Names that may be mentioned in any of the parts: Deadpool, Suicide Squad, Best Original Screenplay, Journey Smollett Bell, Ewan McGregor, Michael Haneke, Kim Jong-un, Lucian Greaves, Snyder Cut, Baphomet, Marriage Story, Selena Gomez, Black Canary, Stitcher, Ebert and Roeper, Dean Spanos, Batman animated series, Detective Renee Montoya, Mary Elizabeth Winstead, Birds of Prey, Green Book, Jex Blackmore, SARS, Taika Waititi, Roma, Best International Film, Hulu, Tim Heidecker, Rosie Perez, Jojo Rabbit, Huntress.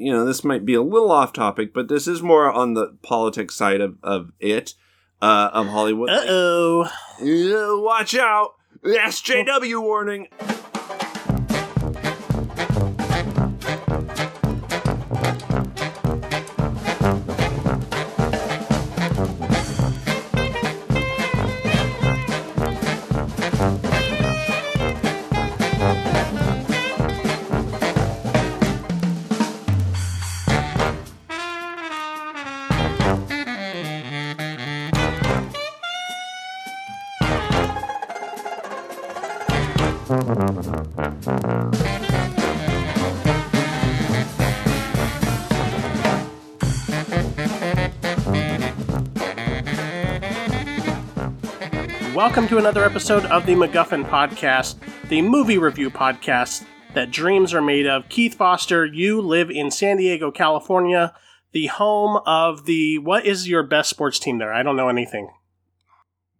you know, this might be a little off topic, but this is more on the politics side of Hollywood. Uh-oh. Watch out. SJW warning. Welcome to another episode of the MacGuffin Podcast, the movie review podcast that dreams are made of. Keith Foster, you live in San Diego, California, the home of the... What is your best sports team there? I don't know anything.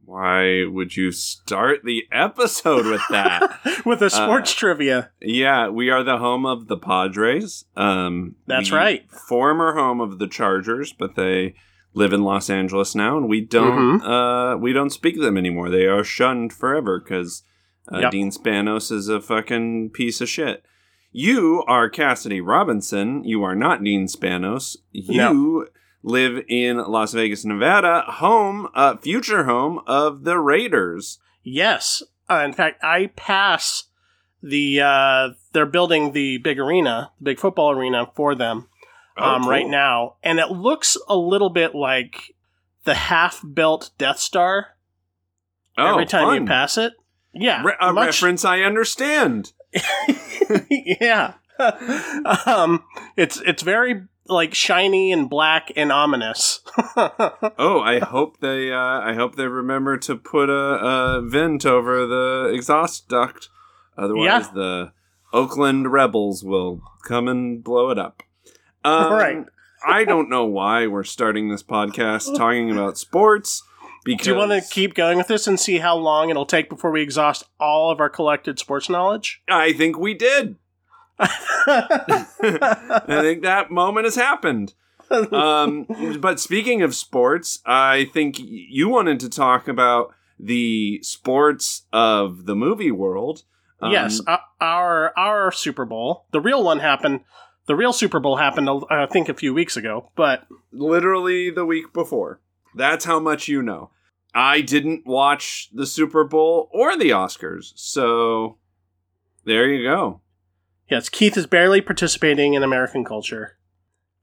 Why would you start the episode with that? With a sports trivia. Yeah, we are the home of the Padres. That's right. Former home of the Chargers, but they... live in Los Angeles now, and we don't speak to them anymore. They are shunned forever because Dean Spanos is a fucking piece of shit. You are Cassidy Robinson. You are not Dean Spanos. You live in Las Vegas, Nevada, future home of the Raiders. Yes. In fact, I pass they're building the big football arena for them. Oh, cool. Right now, and it looks a little bit like the half-built Death Star every time you pass it. Yeah. A reference I understand. Yeah. It's very, like, shiny and black and ominous. I hope they remember to put a vent over the exhaust duct. Otherwise, the Oakland Rebels will come and blow it up. Right. I don't know why we're starting this podcast talking about sports. Because do you want to keep going with this and see how long it'll take before we exhaust all of our collected sports knowledge? I think we did. I think that moment has happened. But speaking of sports, I think you wanted to talk about the sports of the movie world. Yes, our Super Bowl. The real Super Bowl happened, I think, a few weeks ago, but... Literally the week before. That's how much you know. I didn't watch the Super Bowl or the Oscars, so there you go. Yes, Keith is barely participating in American culture.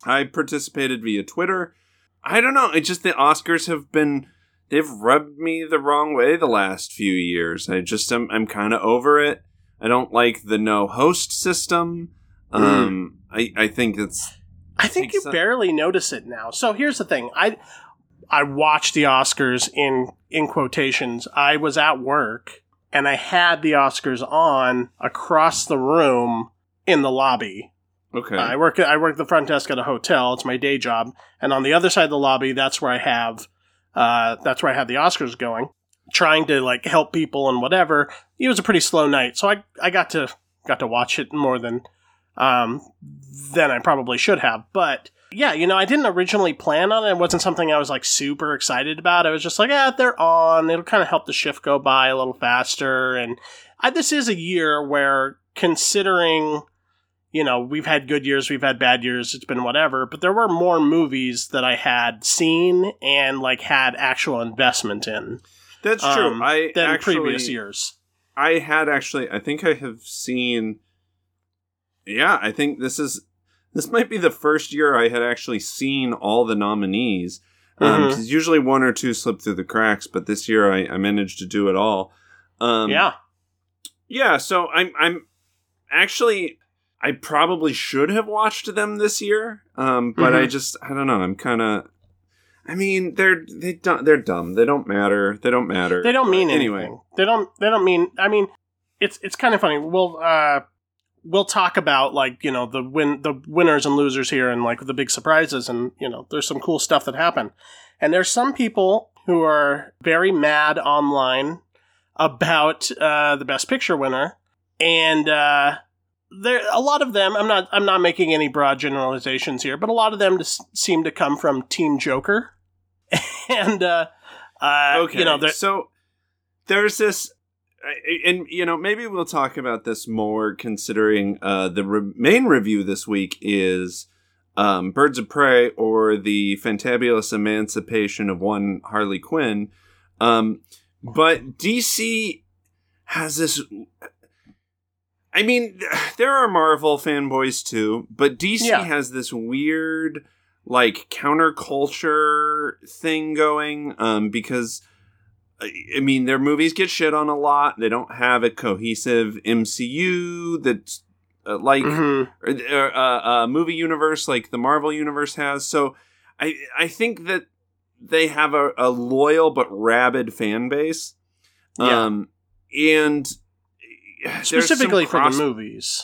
I participated via Twitter. I don't know, it's just the Oscars have been... They've rubbed me the wrong way the last few years. I'm kind of over it. I don't like the no-host system. I think you barely notice it now. So here's the thing. I watched the Oscars in quotations. I was at work and I had the Oscars on across the room in the lobby. Okay. I work the front desk at a hotel. It's my day job. And on the other side of the lobby, that's where I have the Oscars going, trying to like help people and whatever. It was a pretty slow night. So I got to watch it more than I probably should have. But yeah, you know, I didn't originally plan on it. It wasn't something I was like super excited about. I was just like, they're on. It'll kind of help the shift go by a little faster. And this is a year where, considering, you know, we've had good years, we've had bad years, it's been whatever, but there were more movies that I had seen and like had actual investment in. That's true. Previous years. I think this might be the first year I had actually seen all the nominees. Because usually one or two slip through the cracks, but this year I managed to do it all. So I'm actually, I probably should have watched them this year. But I don't know. I'm kind of, I mean, they're dumb. They don't matter. They don't mean anything. Anyway. I mean, it's kind of funny. We'll talk about, like, you know, the winners and losers here and, like, the big surprises and, you know, there's some cool stuff that happened. And there's some people who are very mad online about the Best Picture winner. And there, a lot of them, I'm not making any broad generalizations here, but a lot of them seem to come from Team Joker. And, okay, you know, so there's this, and, you know, maybe we'll talk about this more considering the main review this week is Birds of Prey or the Fantabulous Emancipation of One Harley Quinn. But DC has this, I mean, there are Marvel fanboys too, but DC has this weird, like, counterculture thing going, because, I mean, their movies get shit on a lot. They don't have a cohesive MCU that's, like, a movie universe like the Marvel universe has. So, I think that they have a loyal but rabid fan base. And specifically for the movies.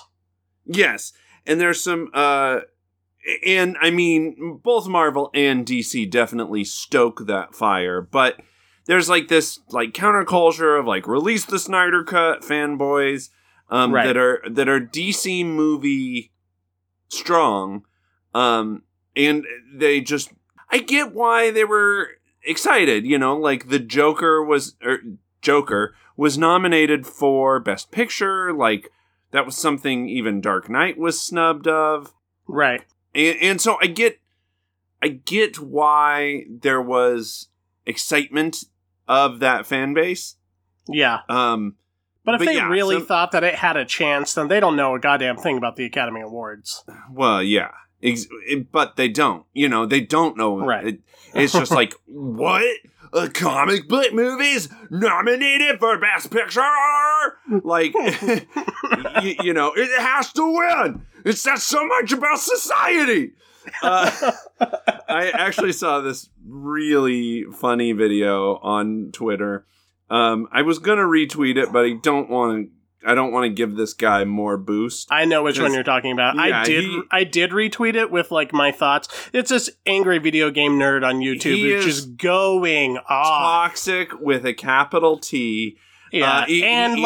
Yes. And there's some, and, I mean, both Marvel and DC definitely stoke that fire, but there's, like, this, like, counterculture of, like, release the Snyder Cut fanboys that are DC movie strong, and they just, I get why they were excited, you know, like, the Joker was nominated for Best Picture, like, that was something even Dark Knight was snubbed of. Right. And so I get why there was excitement of that fan base. Yeah. But if they really thought that it had a chance, then they don't know a goddamn thing about the Academy Awards. Well, yeah. But they don't. You know, they don't know. Right. It's just like, what? A comic book movie's nominated for Best Picture? Like, you know, it has to win. It says so much about society. I actually saw this really funny video on Twitter. I was gonna retweet it, but I don't want to give this guy more boost. I know which one you're talking about. Yeah, I did retweet it with, like, my thoughts. It's this angry video game nerd on YouTube who's just going off. Toxic with a capital T. Yeah, and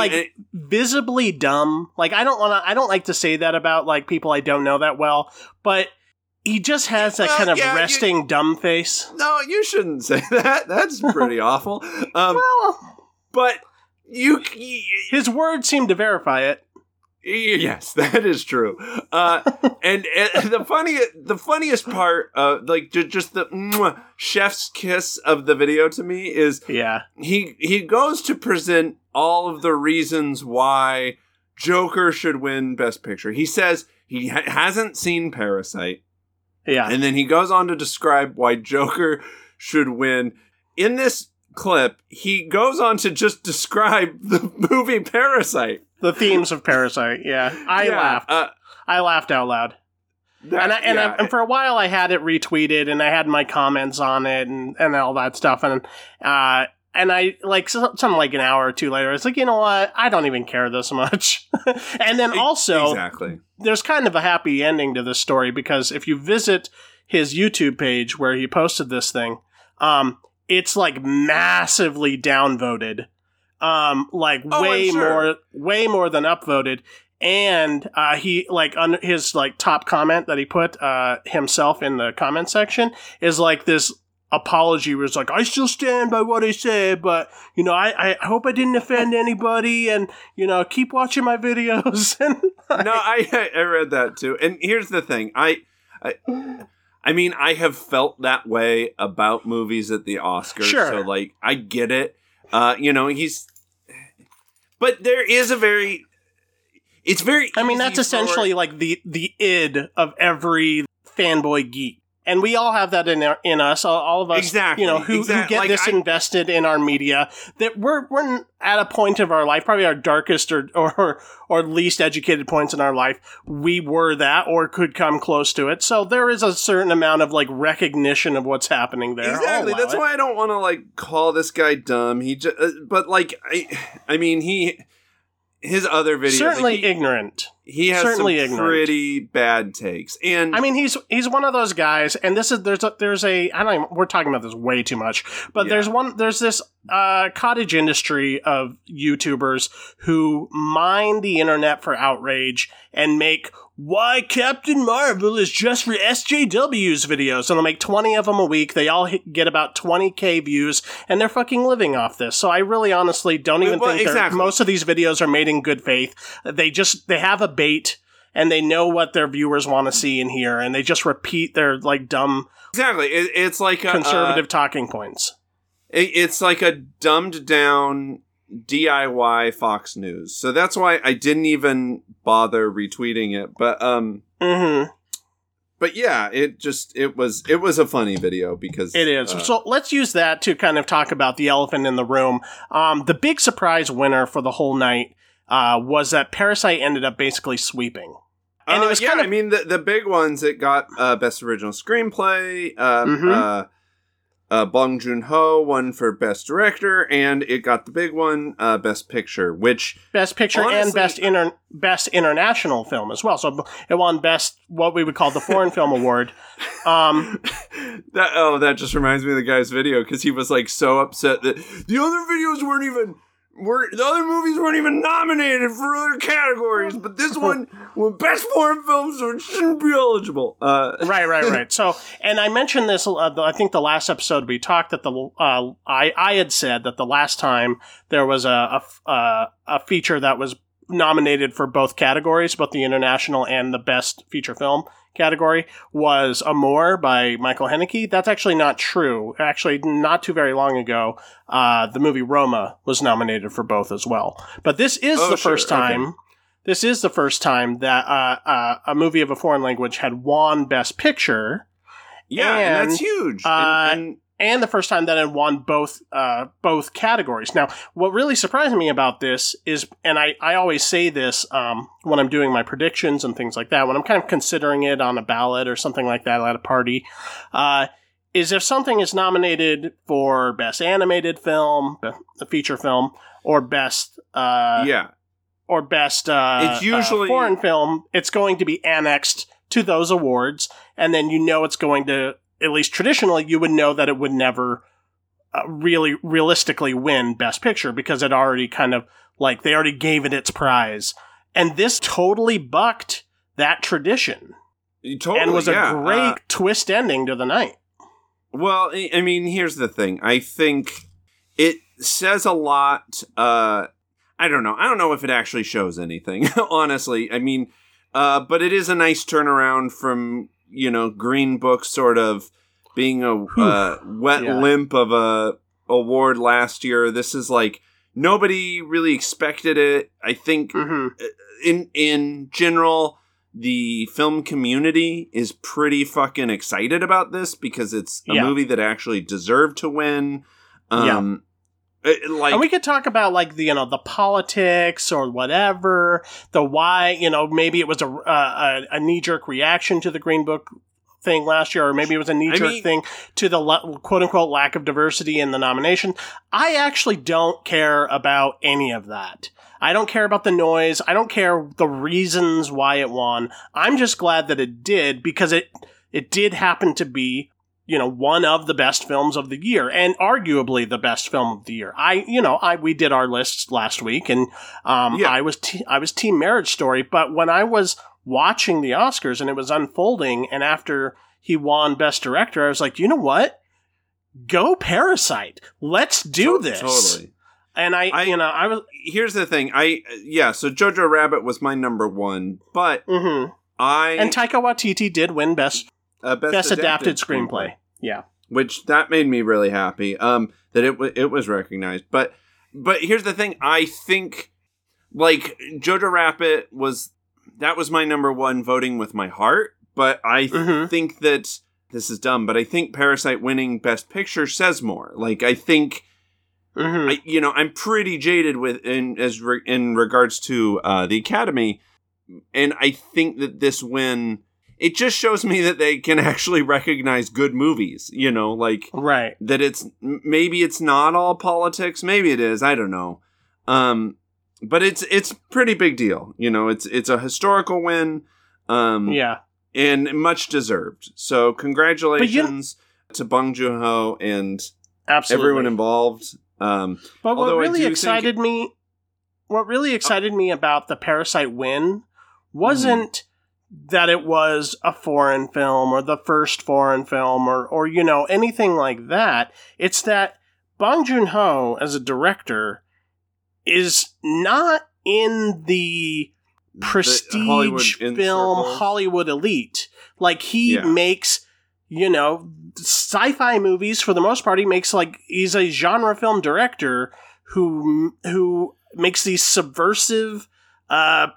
visibly dumb. Like, I don't like to say that about, like, people I don't know that well, but he just has that kind of resting dumb face. No, you shouldn't say that. That's pretty awful. Well, but his words seem to verify it. Yes, that is true. And the funniest part, like, just the chef's kiss of the video to me is, he goes to present all of the reasons why Joker should win Best Picture. He says he hasn't seen Parasite. Yeah. And then he goes on to describe why Joker should win. In this clip, he goes on to just describe the movie Parasite. The themes of Parasite, I laughed. I laughed out loud. And for a while I had it retweeted, and I had my comments on it, and all that stuff. And I, like, something like an hour or two later, it's like, you know what? I don't even care this much. And then also, there's kind of a happy ending to this story, because if you visit his YouTube page where he posted this thing, it's, like, massively downvoted. Way more than upvoted. And he, like, on his, like, top comment that he put himself in the comment section is, like, this apology where it's like, I still stand by what I said, but, you know, I hope I didn't offend anybody, and, you know, keep watching my videos. No, I read that too. And here's the thing. I mean, I have felt that way about movies at the Oscars. Sure. So, like, I get it. You know, but there is a very, it's very, I mean, that's essentially like the id of every fanboy geek. And we all have that in us, all of us, you know, who get, like, this invested in our media, that we're at a point of our life, probably our darkest or least educated points in our life. We were that, or could come close to it. So there is a certain amount of, like, recognition of what's happening there. Exactly. That's why I don't want to, like, call this guy dumb. He just, but, like, I mean, his other videos, certainly, like, ignorant. He has certainly some pretty bad takes, and I mean, he's one of those guys. And this is there's a I don't even, we're talking about this way too much, but there's this cottage industry of YouTubers who mine the internet for outrage and make "Why Captain Marvel is just for SJWs" videos, and they'll make 20 of them a week. They all get about 20,000 views, and they're fucking living off this. So I really honestly don't even think most of these videos are made in good faith. They have a bait, and they know what their viewers want to see and hear, and they just repeat their like dumb It's like conservative talking points. It's like a dumbed down DIY Fox News. So that's why I didn't even bother retweeting it. But but yeah, it was a funny video because it is. So let's use that to kind of talk about the elephant in the room. The big surprise winner for the whole night was that Parasite ended up basically sweeping. And it was I mean, the big ones, it got Best Original Screenplay, Bong Joon-ho won for Best Director, and it got the big one, Best Picture, which... Best Picture, honestly, and Best International Film as well. So it won Best, what we would call the Foreign Film Award. That just reminds me of the guy's video, because he was like so upset that the other videos the other movies weren't even nominated for other categories, but this one was Best Foreign Film, so it shouldn't be eligible. Right. So, and I mentioned this, I think the last episode we talked that I had said that the last time there was a feature that was nominated for both categories, both the international and the Best Feature Film category, was Amour by Michael Haneke. That's actually not true. Actually, not too very long ago, the movie Roma was nominated for both as well. But this is This is the first time that a movie of a foreign language had won Best Picture. Yeah, and that's huge. And the first time that it won both categories. Now, what really surprised me about this is, and I always say this when I'm doing my predictions and things like that, when I'm kind of considering it on a ballot or something like that at a party, is if something is nominated for Best Animated Film, a feature film, or Best... Or Best it's usually... Foreign Film, it's going to be annexed to those awards, and then you know it's going to... At least traditionally, you would know that it would never really realistically win Best Picture because it already kind of like they already gave it its prize. And this totally bucked that tradition and was a great twist ending to the night. Well, I mean, here's the thing. I think it says a lot. I don't know. I don't know if it actually shows anything, honestly. I mean, but it is a nice turnaround from... You know, Green Book sort of being a wet limp of a award last year. This is like nobody really expected it. I think in general, the film community is pretty fucking excited about this because it's a movie that actually deserved to win. And we could talk about like the politics or whatever, the why, maybe it was a knee-jerk reaction to the Green Book thing last year, or maybe it was a knee-jerk thing to the quote-unquote lack of diversity in the nomination. I actually don't care about any of that. I don't care about the noise. I don't care the reasons why it won. I'm just glad that it did because it did happen to be one of the best films of the year and arguably the best film of the year. We did our lists last week and I was Team Marriage Story, but when I was watching the Oscars and it was unfolding and after he won Best Director, I was like, you know what? Go Parasite. Let's do this. Totally. And I was... Here's the thing. So Jojo Rabbit was my number one, but And Taika Waititi did win Best Adapted Screenplay. Yeah. Which, that made me really happy that it was recognized. But here's the thing. I think, Jojo Rabbit was my number one, voting with my heart. But I think that, this is dumb, but I think Parasite winning Best Picture says more. I think, I'm pretty jaded in regards to the Academy. And I think that this win... It just shows me that they can actually recognize good movies, right. That it's maybe it's not all politics. Maybe it is. I don't know. But it's pretty big deal. You know, it's a historical win. Yeah. And much deserved. So congratulations to Bong Joon-ho and everyone involved. But what really excited me about the Parasite win wasn't that it was a foreign film or the first foreign film or you know, anything like that. It's that Bong Joon-ho as a director is not in the prestige Hollywood film circles. Hollywood elite. Like, he makes, you know, sci-fi movies for the most part. He makes, like, he's a genre film director who makes these subversive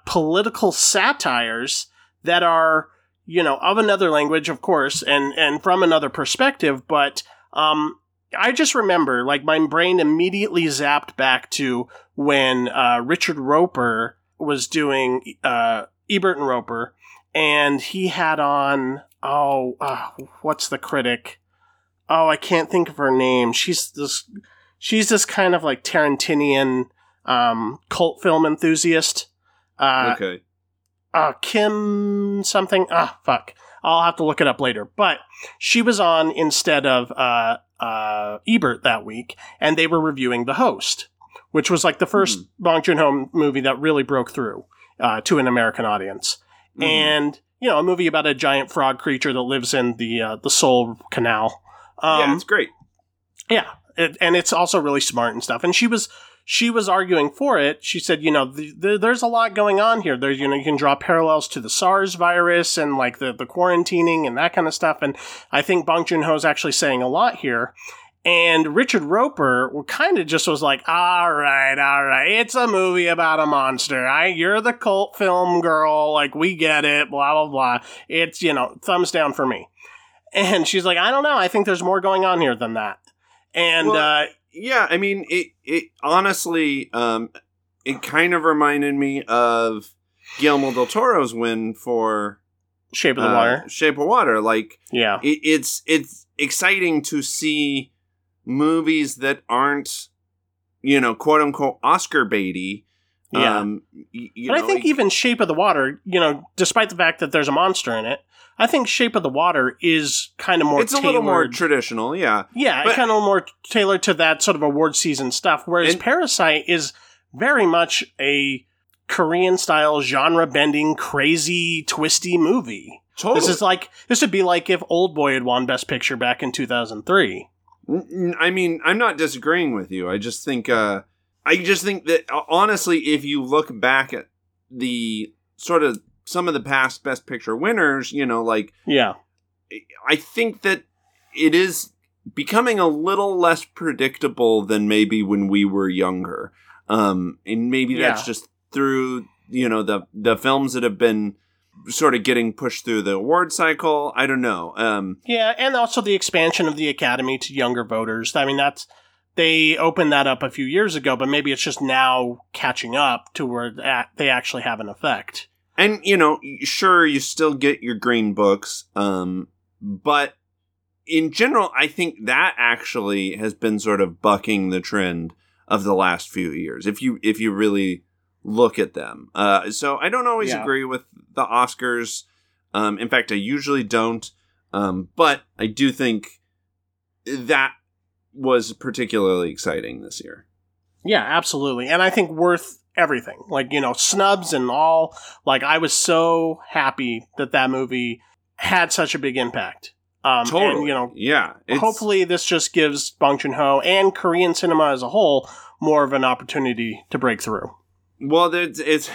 political satires that are, you know, of another language, of course, and from another perspective. But I just remember, like, my brain immediately zapped back to when Richard Roeper was doing Ebert and Roeper, and he had on what's the critic? Oh, I can't think of her name. She's this kind of like Tarantinian cult film enthusiast. Okay. Kim something. Fuck. I'll have to look it up later. But she was on instead of Ebert that week, and they were reviewing The Host, which was like the first Bong Joon-ho movie that really broke through to an American audience. Mm. And, you know, a movie about a giant frog creature that lives in the Soul Canal. Yeah, it's great. Yeah, and it's also really smart and stuff. And she was arguing for it. She said, you know, there's a lot going on here. There's, you know, you can draw parallels to the SARS virus and, like, the quarantining and that kind of stuff. And I think Bong Joon-ho is actually saying a lot here. And Richard Roeper kind of just was like, all right, it's a movie about a monster. You're the cult film girl, like, we get it, blah, blah, blah. It's, you know, thumbs down for me. And she's like, I don't know, I think there's more going on here than that. And, yeah, I mean, it honestly, it kind of reminded me of Guillermo del Toro's win for Shape of Water. Like, yeah, it's exciting to see movies that aren't, you know, quote unquote Oscar baity. Yeah. But I think even Shape of the Water, you know, despite the fact that there's a monster in it, I think Shape of the Water is kind of more tailored. It's a little more traditional, yeah. Yeah, but, kind of more tailored to that sort of award season stuff, whereas Parasite is very much a Korean-style, genre-bending, crazy, twisty movie. Totally. This would be like if Old Boy had won Best Picture back in 2003. I mean, I'm not disagreeing with you. I just think that, honestly, if you look back at the sort of some of the past Best Picture winners, you know, like, yeah, I think that it is becoming a little less predictable than maybe when we were younger. And maybe that's just through, you know, the films that have been sort of getting pushed through the award cycle. I don't know. Yeah. And also the expansion of the Academy to younger voters. I mean, they opened that up a few years ago, but maybe it's just now catching up to where they actually have an effect. And, you know, sure, you still get your Green Books, but in general, I think that actually has been sort of bucking the trend of the last few years, if you really look at them. So I don't always agree with the Oscars. In fact, I usually don't, but I do think that was particularly exciting this year. Yeah, absolutely. And I think worth everything, like, you know, snubs and all. Like, I was so happy that movie had such a big impact. Totally. And, you know, yeah, hopefully this just gives Bong Joon-ho and Korean cinema as a whole more of an opportunity to break through. Well, it's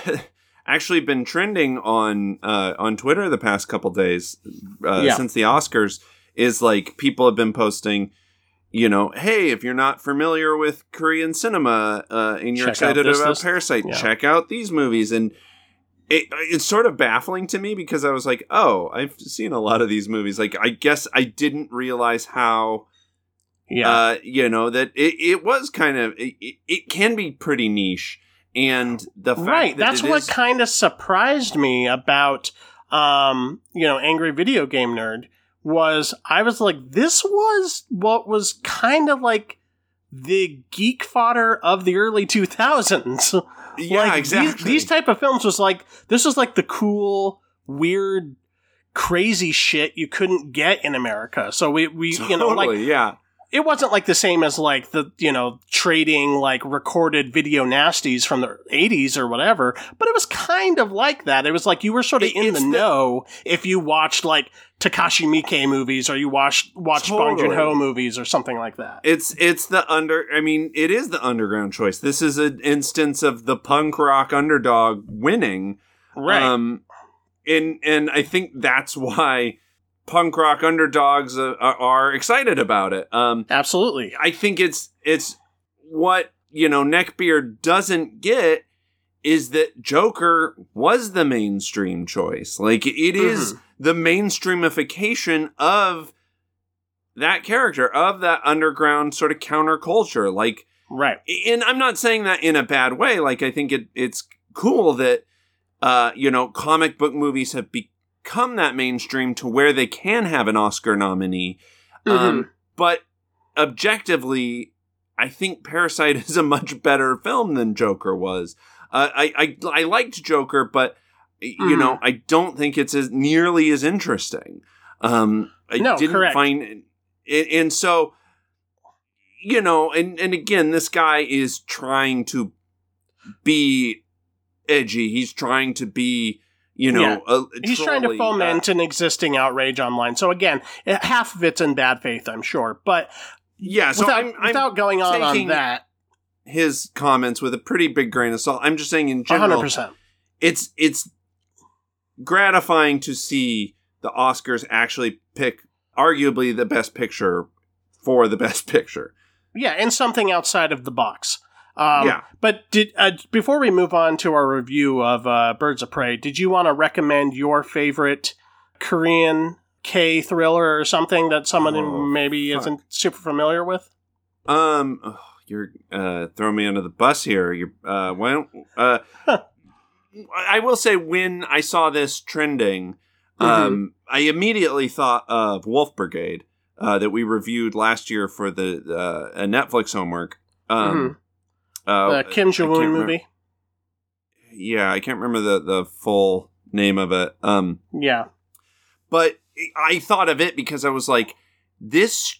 actually been trending on Twitter the past couple days since the Oscars is, like, people have been posting, you know, hey, if you're not familiar with Korean cinema and you're excited about Parasite, check out these movies. And it's sort of baffling to me because I was like, oh, I've seen a lot of these movies. Like, I guess I didn't realize how, you know, that it was kind of, it can be pretty niche. And the fact that's what kind of surprised me about, you know, Angry Video Game Nerd. I was like, this was what was kind of like the geek fodder of the early 2000s. Yeah, like, exactly. These type of films was like, this was like the cool, weird, crazy shit you couldn't get in America. So we totally, you know, like, yeah. It wasn't like the same as like the, you know, trading like recorded video nasties from the 80s or whatever, but it was kind of like that. It was like you were sort of know if you watched like Takashi Miike movies or you watched Bong Joon-ho movies or something like that. It is the underground choice. This is an instance of the punk rock underdog winning. Right. And I think that's why punk rock underdogs are excited about it. Absolutely. I think it's what, you know, Neckbeard doesn't get is that Joker was the mainstream choice. Like, it is the mainstreamification of that character, of that underground sort of counterculture. Like, right. And I'm not saying that in a bad way. Like, I think it's cool that, you know, comic book movies have become that mainstream to where they can have an Oscar nominee. But objectively, I think Parasite is a much better film than Joker was. I liked Joker, but you know, I don't think it's as nearly as interesting. And so, you know, and again, this guy is trying to be edgy. He's trying to be, you know, he's trying to foment an existing outrage online. So again, half of it's in bad faith, I'm sure. But yeah, so without going on that, his comments with a pretty big grain of salt. I'm just saying in general, 100%. It's gratifying to see the Oscars actually pick arguably the best picture for the best picture. Yeah, and something outside of the box. But before we move on to our review of Birds of Prey, did you want to recommend your favorite Korean K thriller or something that someone isn't super familiar with? You're throwing me under the bus here. I will say when I saw this trending, I immediately thought of Wolf Brigade that we reviewed last year for the Netflix homework. The Kim Jong-un movie. Yeah, I can't remember the full name of it. Yeah. But I thought of it because I was like, this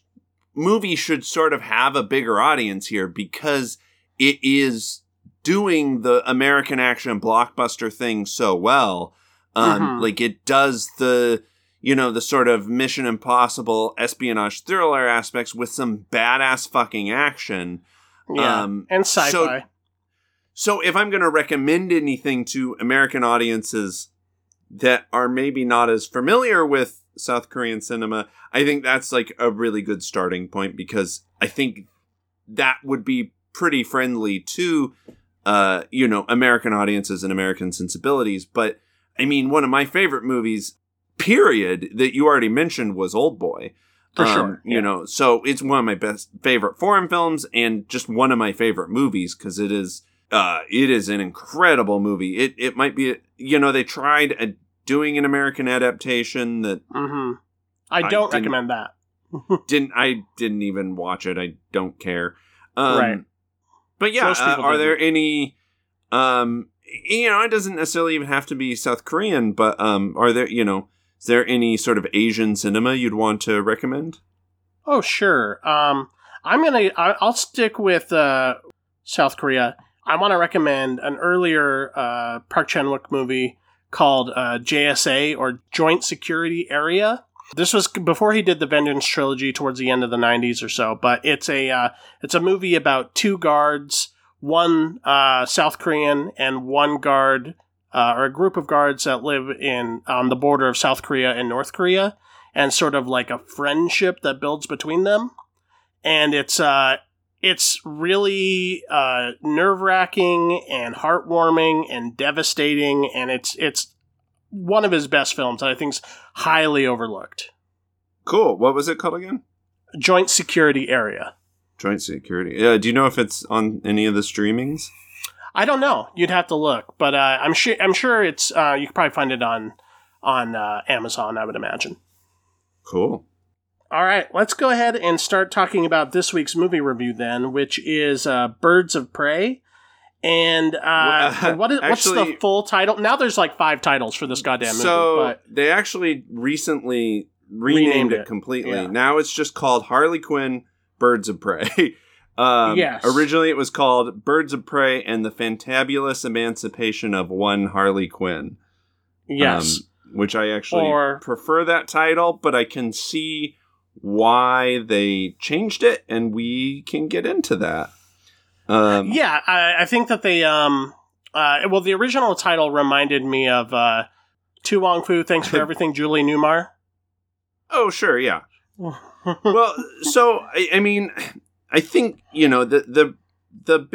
movie should sort of have a bigger audience here because it is doing the American action blockbuster thing so well. Like, it does the, you know, the sort of Mission Impossible espionage thriller aspects with some badass fucking action. Yeah, and sci-fi. So if I'm going to recommend anything to American audiences that are maybe not as familiar with South Korean cinema, I think that's like a really good starting point because I think that would be pretty friendly to, you know, American audiences and American sensibilities. But I mean, one of my favorite movies, period, that you already mentioned was Old Boy. For sure. You know, so it's one of my best favorite foreign films and just one of my favorite movies because it is an incredible movie. It might be, you know, they tried doing an American adaptation that I don't recommend that. I didn't even watch it. I don't care. Right. But yeah, are there any, you know, it doesn't necessarily even have to be South Korean, but are there, you know, is there any sort of Asian cinema you'd want to recommend? Oh, sure. I'll stick with South Korea. I want to recommend an earlier Park Chan-wook movie called JSA, or Joint Security Area. This was before he did the Vengeance trilogy towards the end of the 90s or so, but it's a movie about two guards, one South Korean and one guard, or a group of guards that live on the border of South Korea and North Korea, and sort of like a friendship that builds between them. And it's really nerve-wracking and heartwarming and devastating, and it's one of his best films that I think's highly overlooked. Cool. What was it called again? Joint Security Area. Joint Security. Do you know if it's on any of the streamings? I don't know. You'd have to look, but I'm sure it's. You could probably find it on Amazon, I would imagine. Cool. All right, let's go ahead and start talking about this week's movie review then, which is Birds of Prey. And what's the full title? Now there's like 5 titles for this goddamn movie. So they actually recently renamed it completely. Yeah. Now it's just called Harley Quinn, Birds of Prey. Yes. Originally it was called Birds of Prey and the Fantabulous Emancipation of One Harley Quinn. Yes. Which I actually prefer that title, but I can see why they changed it, and we can get into that. I think that they, the original title reminded me of, Tu Wong-Fu, Thanks for Everything, Julie Newmar. Oh, sure, yeah. Well, so, I mean, I think, you know, one of the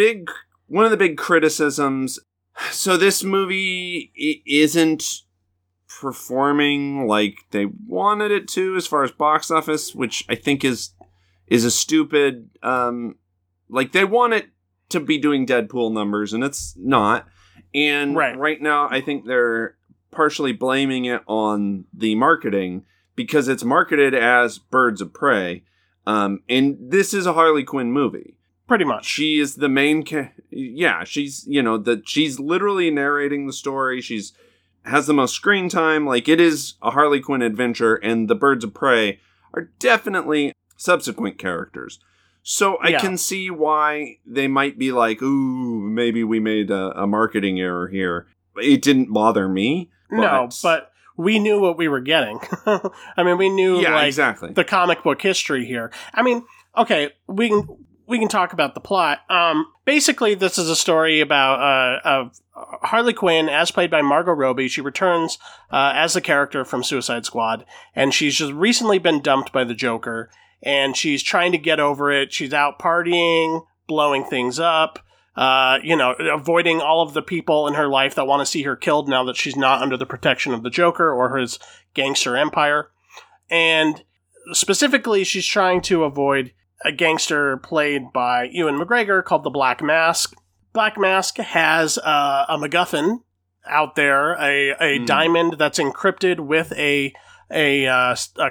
big criticisms, so this movie isn't performing like they wanted it to as far as box office, which I think is a stupid, like, they want it to be doing Deadpool numbers, and it's not. And right now, I think they're partially blaming it on the marketing, because it's marketed as Birds of Prey. And this is a Harley Quinn movie. Pretty much. She is the main... she's, you know, she's literally narrating the story. She's has the most screen time. Like, it is a Harley Quinn adventure, and the Birds of Prey are definitely subsequent characters. So I can see why they might be like, ooh, maybe we made a marketing error here. It didn't bother me. But we knew what we were getting. I mean, we knew the comic book history here. I mean, okay, we can talk about the plot. Basically, this is a story about Harley Quinn, as played by Margot Robbie. She returns as a character from Suicide Squad, and she's just recently been dumped by the Joker. And she's trying to get over it. She's out partying, blowing things up, avoiding all of the people in her life that want to see her killed now that she's not under the protection of the Joker or his gangster empire. And specifically, she's trying to avoid a gangster played by Ewan McGregor called the Black Mask. Black Mask has a MacGuffin out there, a diamond that's encrypted with a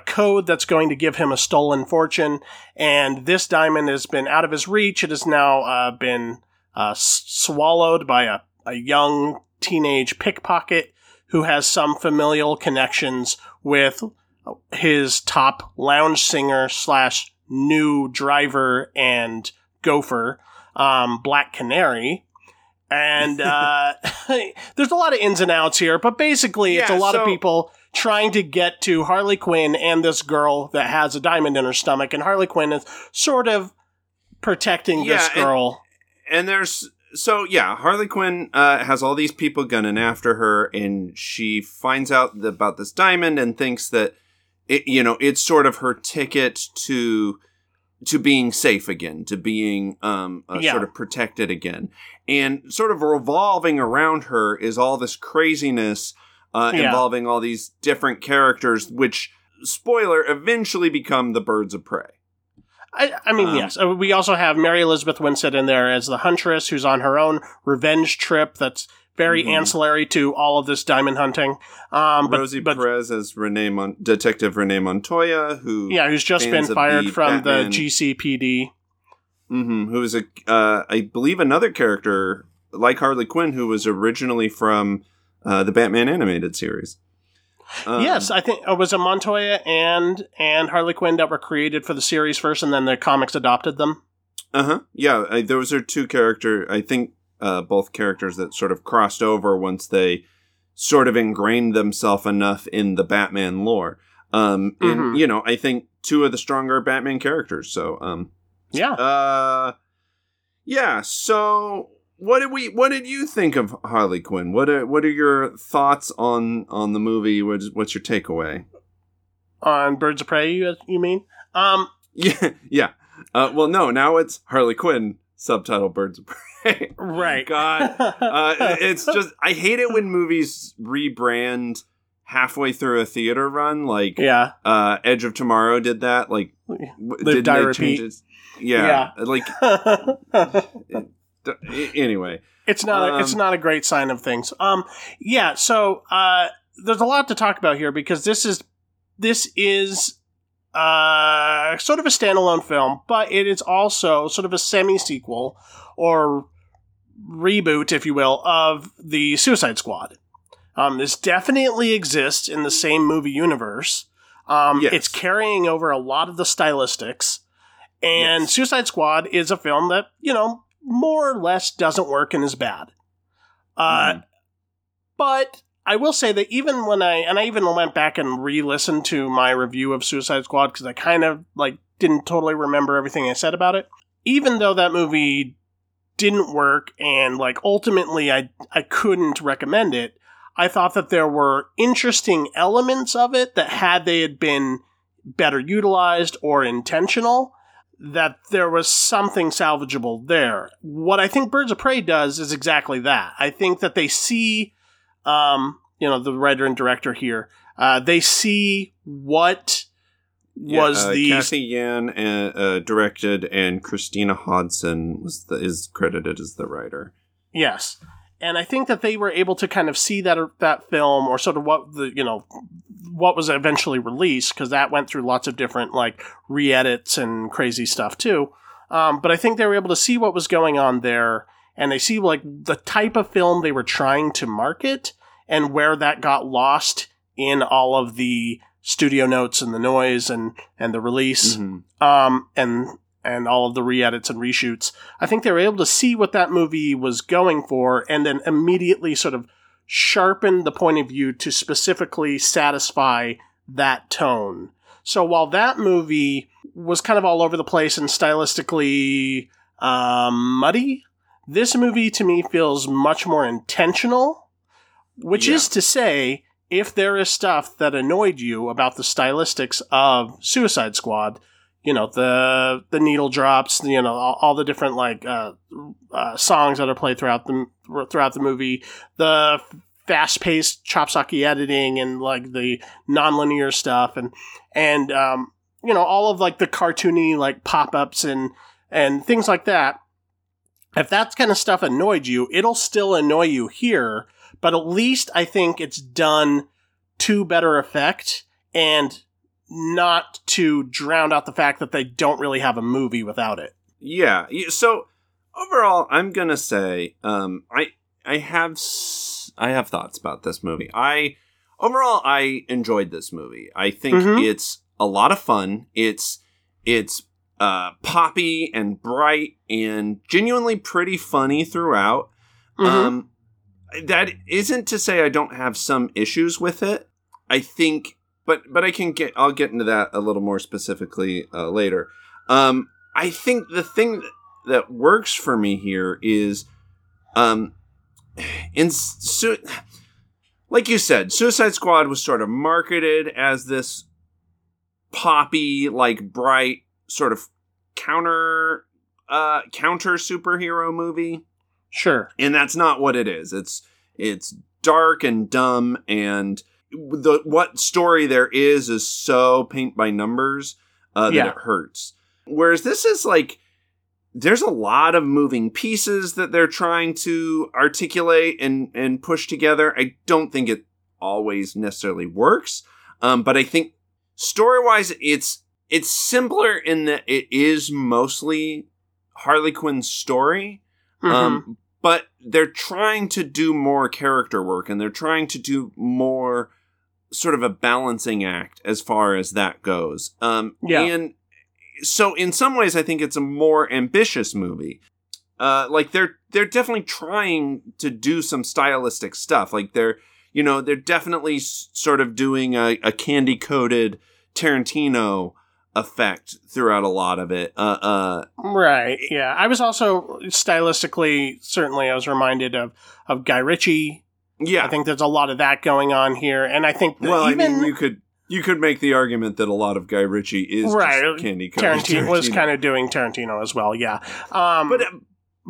code that's going to give him a stolen fortune, and this diamond has been out of his reach. It has now been swallowed by a young teenage pickpocket who has some familial connections with his top lounge singer / new driver and gopher, Black Canary. And there's a lot of ins and outs here, but basically it's a lot of people trying to get to Harley Quinn and this girl that has a diamond in her stomach, and Harley Quinn is sort of protecting this girl. And Harley Quinn has all these people gunning after her, and she finds out about this diamond and thinks that it, you know, it's sort of her ticket to being safe again, to being sort of protected again. And sort of revolving around her is all this craziness involving all these different characters, which, spoiler, eventually become the Birds of Prey. I mean, yes. We also have Mary Elizabeth Winstead in there as the Huntress, who's on her own revenge trip that's very ancillary to all of this diamond hunting. Rosie Perez as Detective Renee Montoya, who's just been fired from Batman. The GCPD. Mm-hmm. Who is, I believe, another character, like Harley Quinn, who was originally from... the Batman animated series. Yes, I think it was a Montoya and Harley Quinn that were created for the series first, and then the comics adopted them. Uh-huh. Yeah, those are two characters, I think both characters that sort of crossed over once they sort of ingrained themselves enough in the Batman lore. And, you know, I think two of the stronger Batman characters, so... so... What did you think of Harley Quinn? What are your thoughts on the movie? What's your takeaway? On Birds of Prey, you mean? Yeah. No. Now it's Harley Quinn subtitle Birds of Prey. Right. God. It's just I hate it when movies rebrand halfway through a theater run. Like Edge of Tomorrow did that. Like Live Die Repeat. Yeah. Like. Anyway, it's not a great sign of things. So there's a lot to talk about here because this is sort of a standalone film, but it is also sort of a semi sequel or reboot, if you will, of the Suicide Squad. This definitely exists in the same movie universe. Yes. It's carrying over a lot of the stylistics. And yes. Suicide Squad is a film that, you know, more or less doesn't work and is bad. But I will say that even when I even went back and re-listened to my review of Suicide Squad, because I kind of, like, didn't totally remember everything I said about it. Even though that movie didn't work and, like, ultimately I couldn't recommend it, I thought that there were interesting elements of it that had they had been better utilized or intentional, that there was something salvageable there. What I think Birds of Prey does is exactly that. I think that they see, you know, the writer and director here, they see what was the... Kathy Yan directed, and Christina Hodson is credited as the writer. Yes. And I think that they were able to kind of see that film, or sort of what the, you know, what was eventually released, because that went through lots of different, like, re-edits and crazy stuff too. But I think they were able to see what was going on there, and they see, like, the type of film they were trying to market and where that got lost in all of the studio notes and the noise and the release, and all of the re-edits and reshoots. I think they were able to see what that movie was going for and then immediately sort of sharpen the point of view to specifically satisfy that tone. So while that movie was kind of all over the place and stylistically muddy, this movie to me feels much more intentional, which is to say, if there is stuff that annoyed you about the stylistics of Suicide Squad, you know, the needle drops, you know, all the different, like, songs that are played throughout the movie, the fast-paced chopsocky editing and, like, the nonlinear stuff, and you know, all of, like, the cartoony, like, pop-ups and things like that. If that kind of stuff annoyed you, it'll still annoy you here, but at least I think it's done to better effect and not to drown out the fact that they don't really have a movie without it. Yeah. So overall, I'm gonna say I have thoughts about this movie. I enjoyed this movie. I think it's a lot of fun. It's poppy and bright and genuinely pretty funny throughout. That isn't to say I don't have some issues with it. I think. But I'll get into that a little more specifically later. I think the thing that works for me here is, like you said, Suicide Squad was sort of marketed as this poppy, like, bright sort of counter superhero movie. Sure, and that's not what it is. It's dark and dumb and. What story there is so paint by numbers that it hurts. Whereas this is like, there's a lot of moving pieces that they're trying to articulate and push together. I don't think it always necessarily works. But I think story-wise, it's simpler in that it is mostly Harley Quinn's story. But they're trying to do more character work, and they're trying to do more sort of a balancing act as far as that goes. And so in some ways, I think it's a more ambitious movie. Like they're definitely trying to do some stylistic stuff. Like they're definitely sort of doing a candy coated Tarantino effect throughout a lot of it. Right. Yeah. I was also stylistically, certainly I was reminded of Guy Ritchie. Yeah. I think there's a lot of that going on here. And I think that you could make the argument that a lot of Guy Ritchie is just candy coated. Tarantino was kind of doing Tarantino as well. Yeah. But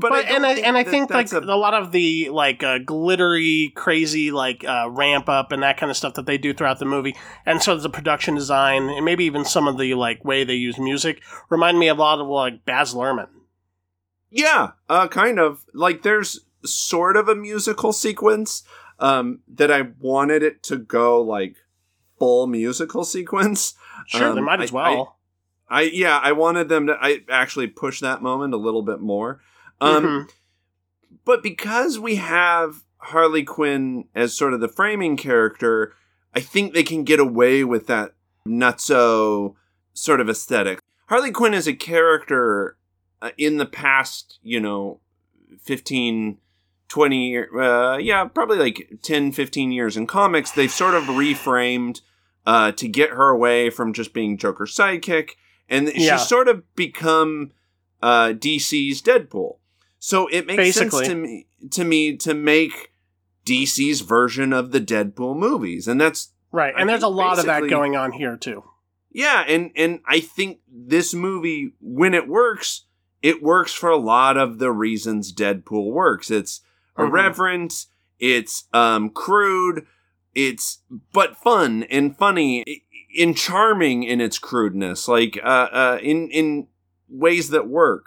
I think a lot of the like glittery, crazy like ramp up and that kind of stuff that they do throughout the movie, and so the production design and maybe even some of the like way they use music remind me a lot of like Baz Luhrmann. Yeah, kind of like there's sort of a musical sequence that I wanted it to go like full musical sequence. Sure, they might as well. I wanted them to actually push that moment a little bit more. But because we have Harley Quinn as sort of the framing character, I think they can get away with that nutso sort of aesthetic. Harley Quinn is a character in the past, 15, 20, probably like 10, 15 years in comics, they've sort of reframed to get her away from just being Joker's sidekick. And she's sort of become DC's Deadpool. So it makes sense to me to make DC's version of the Deadpool movies. And that's... Right, and there's a lot of that going on here, too. Yeah, and I think this movie, when it works for a lot of the reasons Deadpool works. It's irreverent, it's crude, it's but fun and funny, and charming in its crudeness, like in ways that work.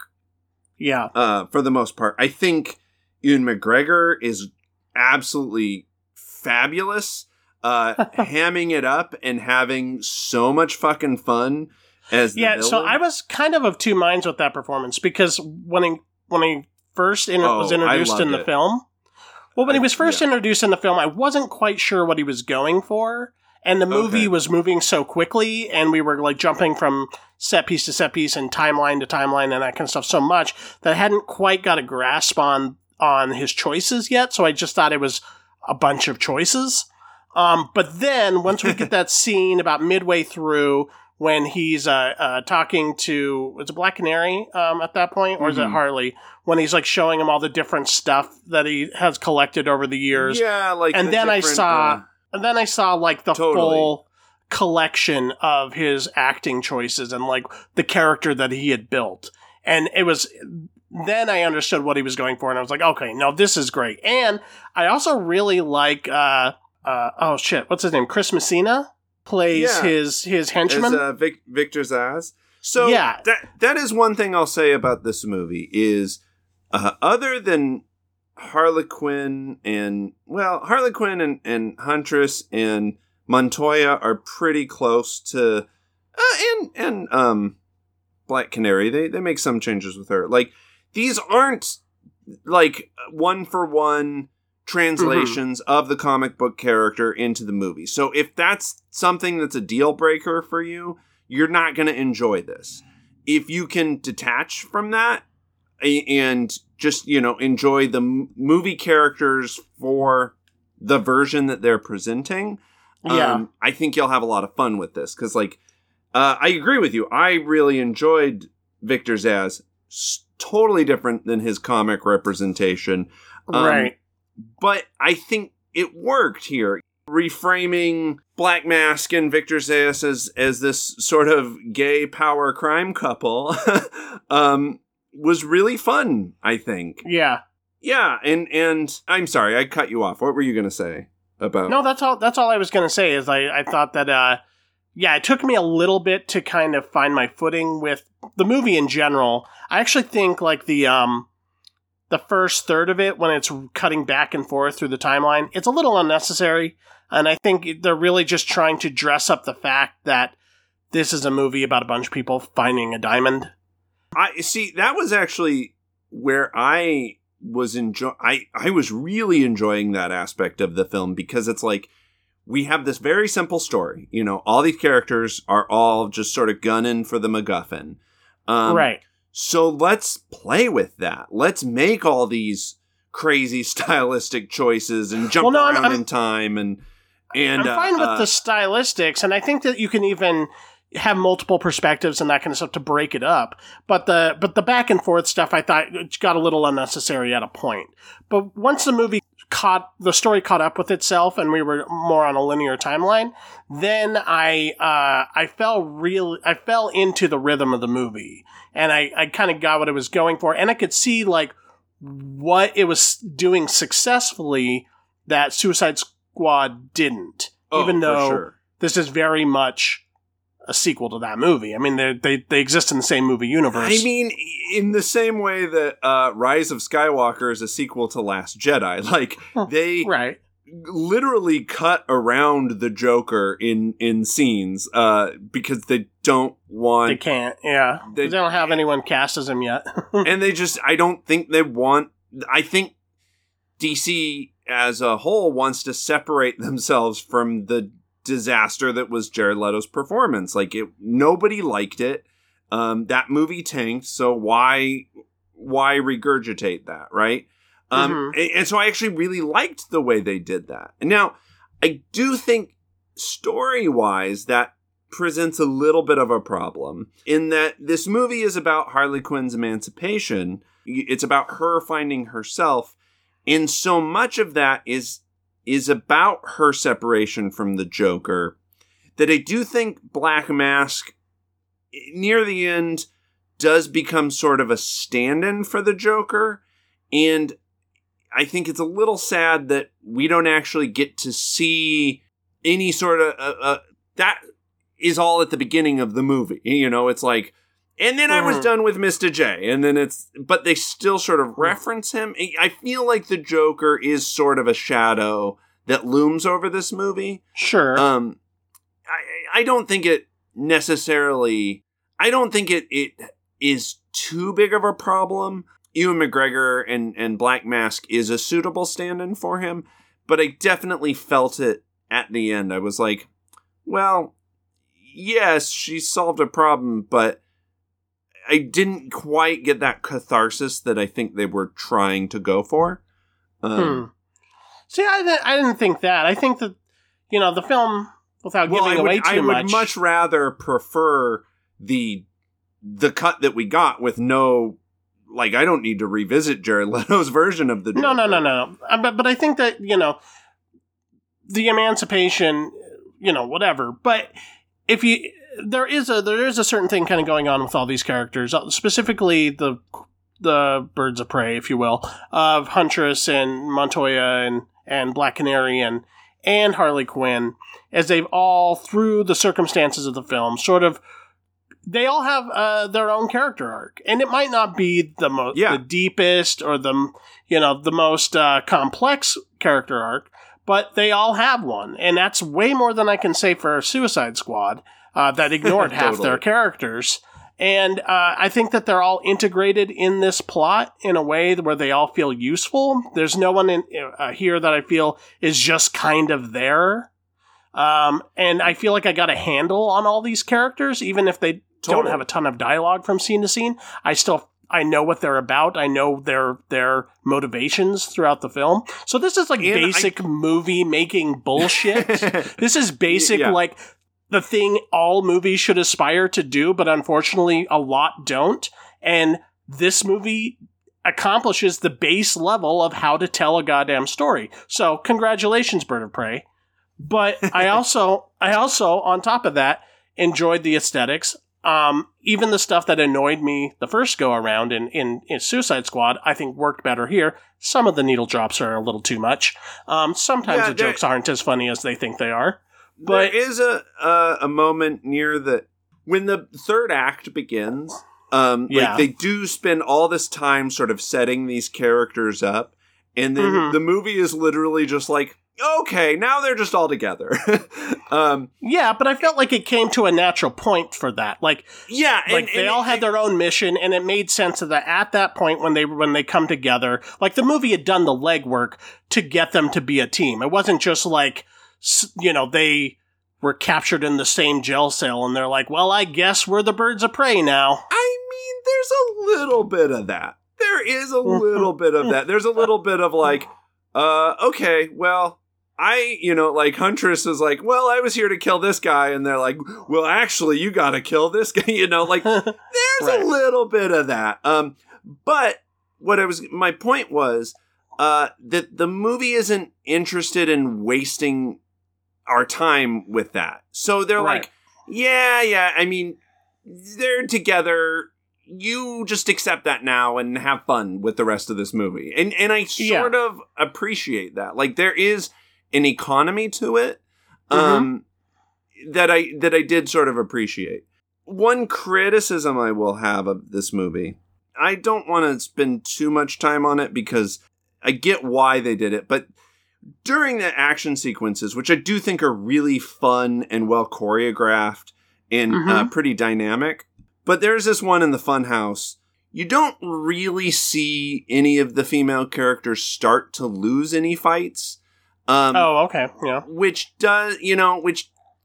Yeah. For the most part. I think Ewan McGregor is absolutely fabulous. Hamming it up and having so much fucking fun as the villain. So I was kind of two minds with that performance, because when he was first introduced in the film, I wasn't quite sure what he was going for, and the movie was moving so quickly, and we were jumping from set piece to set piece and timeline to timeline and that kind of stuff so much that I hadn't quite got a grasp on his choices yet, so I just thought it was a bunch of choices. But then once we get that scene about midway through when he's talking to, is it Black Canary at that point, or is it Harley, when he's showing him all the different stuff that he has collected over the years. Yeah, and then I saw the full collection of his acting choices and the character that he had built, and it was. Then I understood what he was going for, and I was like, okay, no, this is great, and I also really like. What's his name? Chris Messina plays his henchman. As, Victor Zsasz. So that is one thing I'll say about this movie is, other than Harley Quinn and Huntress and Montoya are pretty close to, and Black Canary. They make some changes with her. These aren't one for one translations of the comic book character into the movie. So if that's something that's a deal breaker for you, you're not going to enjoy this. If you can detach from that and just, enjoy the movie characters for the version that they're presenting, I think you'll have a lot of fun with this. Because, I agree with you. I really enjoyed Victor Zsasz. Totally different than his comic representation. Right. But I think it worked here. Reframing Black Mask and Victor Zsasz as this sort of gay power crime couple was really fun, I think. Yeah. Yeah, and I'm sorry, I cut you off. What were you going to say about... No, that's all I was going to say is I thought that, it took me a little bit to kind of find my footing with the movie in general. I actually think, the first third of it, when it's cutting back and forth through the timeline, it's a little unnecessary. And I think they're really just trying to dress up the fact that this is a movie about a bunch of people finding a diamond. I see, that was actually where I was I was really enjoying that aspect of the film, because it's we have this very simple story. All these characters are all just sort of gunning for the MacGuffin. Right. So let's play with that. Let's make all these crazy stylistic choices and jump around in time. And I'm fine with the stylistics, and I think that you can even have multiple perspectives and that kind of stuff to break it up. But the back and forth stuff, I thought, got a little unnecessary at a point. But once the movie caught up with itself, and we were more on a linear timeline, then I fell into the rhythm of the movie. And I kind of got what it was going for. And I could see, what it was doing successfully that Suicide Squad didn't. Oh, even though this is very much a sequel to that movie. I mean, they exist in the same movie universe. I mean, in the same way that Rise of Skywalker is a sequel to Last Jedi. They... Right. Literally cut around the Joker in scenes because they don't want... They can't, yeah. They don't have anyone cast as him yet. And they just... I don't think they want I think DC as a whole wants to separate themselves from the disaster that was Jared Leto's performance. Like, nobody liked it. That movie tanked, so why regurgitate that, right? And so I actually really liked the way they did that. And now, I do think story-wise that presents a little bit of a problem in that this movie is about Harley Quinn's emancipation. It's about her finding herself. And so much of that is about her separation from the Joker, that I do think Black Mask near the end does become sort of a stand-in for the Joker. And I think it's a little sad that we don't actually get to see any sort of... that is all at the beginning of the movie. You know, it's like, and then I was done with Mr. J. And then it's... But they still sort of reference him. I feel like the Joker is sort of a shadow that looms over this movie. Sure. I don't think it necessarily... I don't think it is too big of a problem. Ewan McGregor and Black Mask is a suitable stand-in for him, but I definitely felt it at the end. I was like, well, yes, she solved a problem, but I didn't quite get that catharsis that I think they were trying to go for. See, I didn't think that. I think that, you know, the film, without giving away too much... I would much rather prefer the cut that we got with no... Like, I don't need to revisit Jared Leto's version of the Joker. No. But I think that, you know, the emancipation, you know, whatever. But if you, there is a certain thing kind of going on with all these characters, specifically the Birds of Prey, if you will, of Huntress and Montoya and Black Canary and Harley Quinn, as they've all, through the circumstances of the film, sort of... They all have their own character arc, and it might not be the deepest or the most complex character arc, but they all have one, and that's way more than I can say for Suicide Squad that ignored half their characters. And I think that they're all integrated in this plot in a way where they all feel useful. There's no one in here that I feel is just kind of there. And I feel like I got a handle on all these characters, even if they don't have a ton of dialogue from scene to scene. I know what they're about. I know their motivations throughout the film. So this is like basic movie making bullshit. This is basic, like the thing all movies should aspire to do, but unfortunately a lot don't. And this movie accomplishes the base level of how to tell a goddamn story. So congratulations, Bird of Prey. But I also, on top of that, enjoyed the aesthetics. Even the stuff that annoyed me the first go around in Suicide Squad, I think worked better here. Some of the needle drops are a little too much. Sometimes the jokes aren't as funny as they think they are. But there is a moment near when the third act begins. Like they do spend all this time sort of setting these characters up, and then the movie is literally just like, okay, now they're just all together. But I felt like it came to a natural point for that. They all had their own mission, and it made sense that at that point when they come together, like the movie had done the legwork to get them to be a team. It wasn't just like, you know, they were captured in the same jail cell, and they're like, well, I guess we're the Birds of Prey now. I mean, there's a little bit of that. There is a little bit of that. There's a little bit of like, okay, well, Huntress is like, well, I was here to kill this guy. And they're like, well, actually, you got to kill this guy. You know, like, there's a little bit of that. But my point was that the movie isn't interested in wasting our time with that. So they're like, I mean, they're together. You just accept that now and have fun with the rest of this movie. And I sort of appreciate that. Like, there is an economy to it that I did sort of appreciate. One criticism I will have of this movie, I don't want to spend too much time on it because I get why they did it, but during the action sequences, which I do think are really fun and well choreographed and pretty dynamic, but there's this one in the funhouse you don't really see any of the female characters start to lose any fights. Okay. Yeah. Which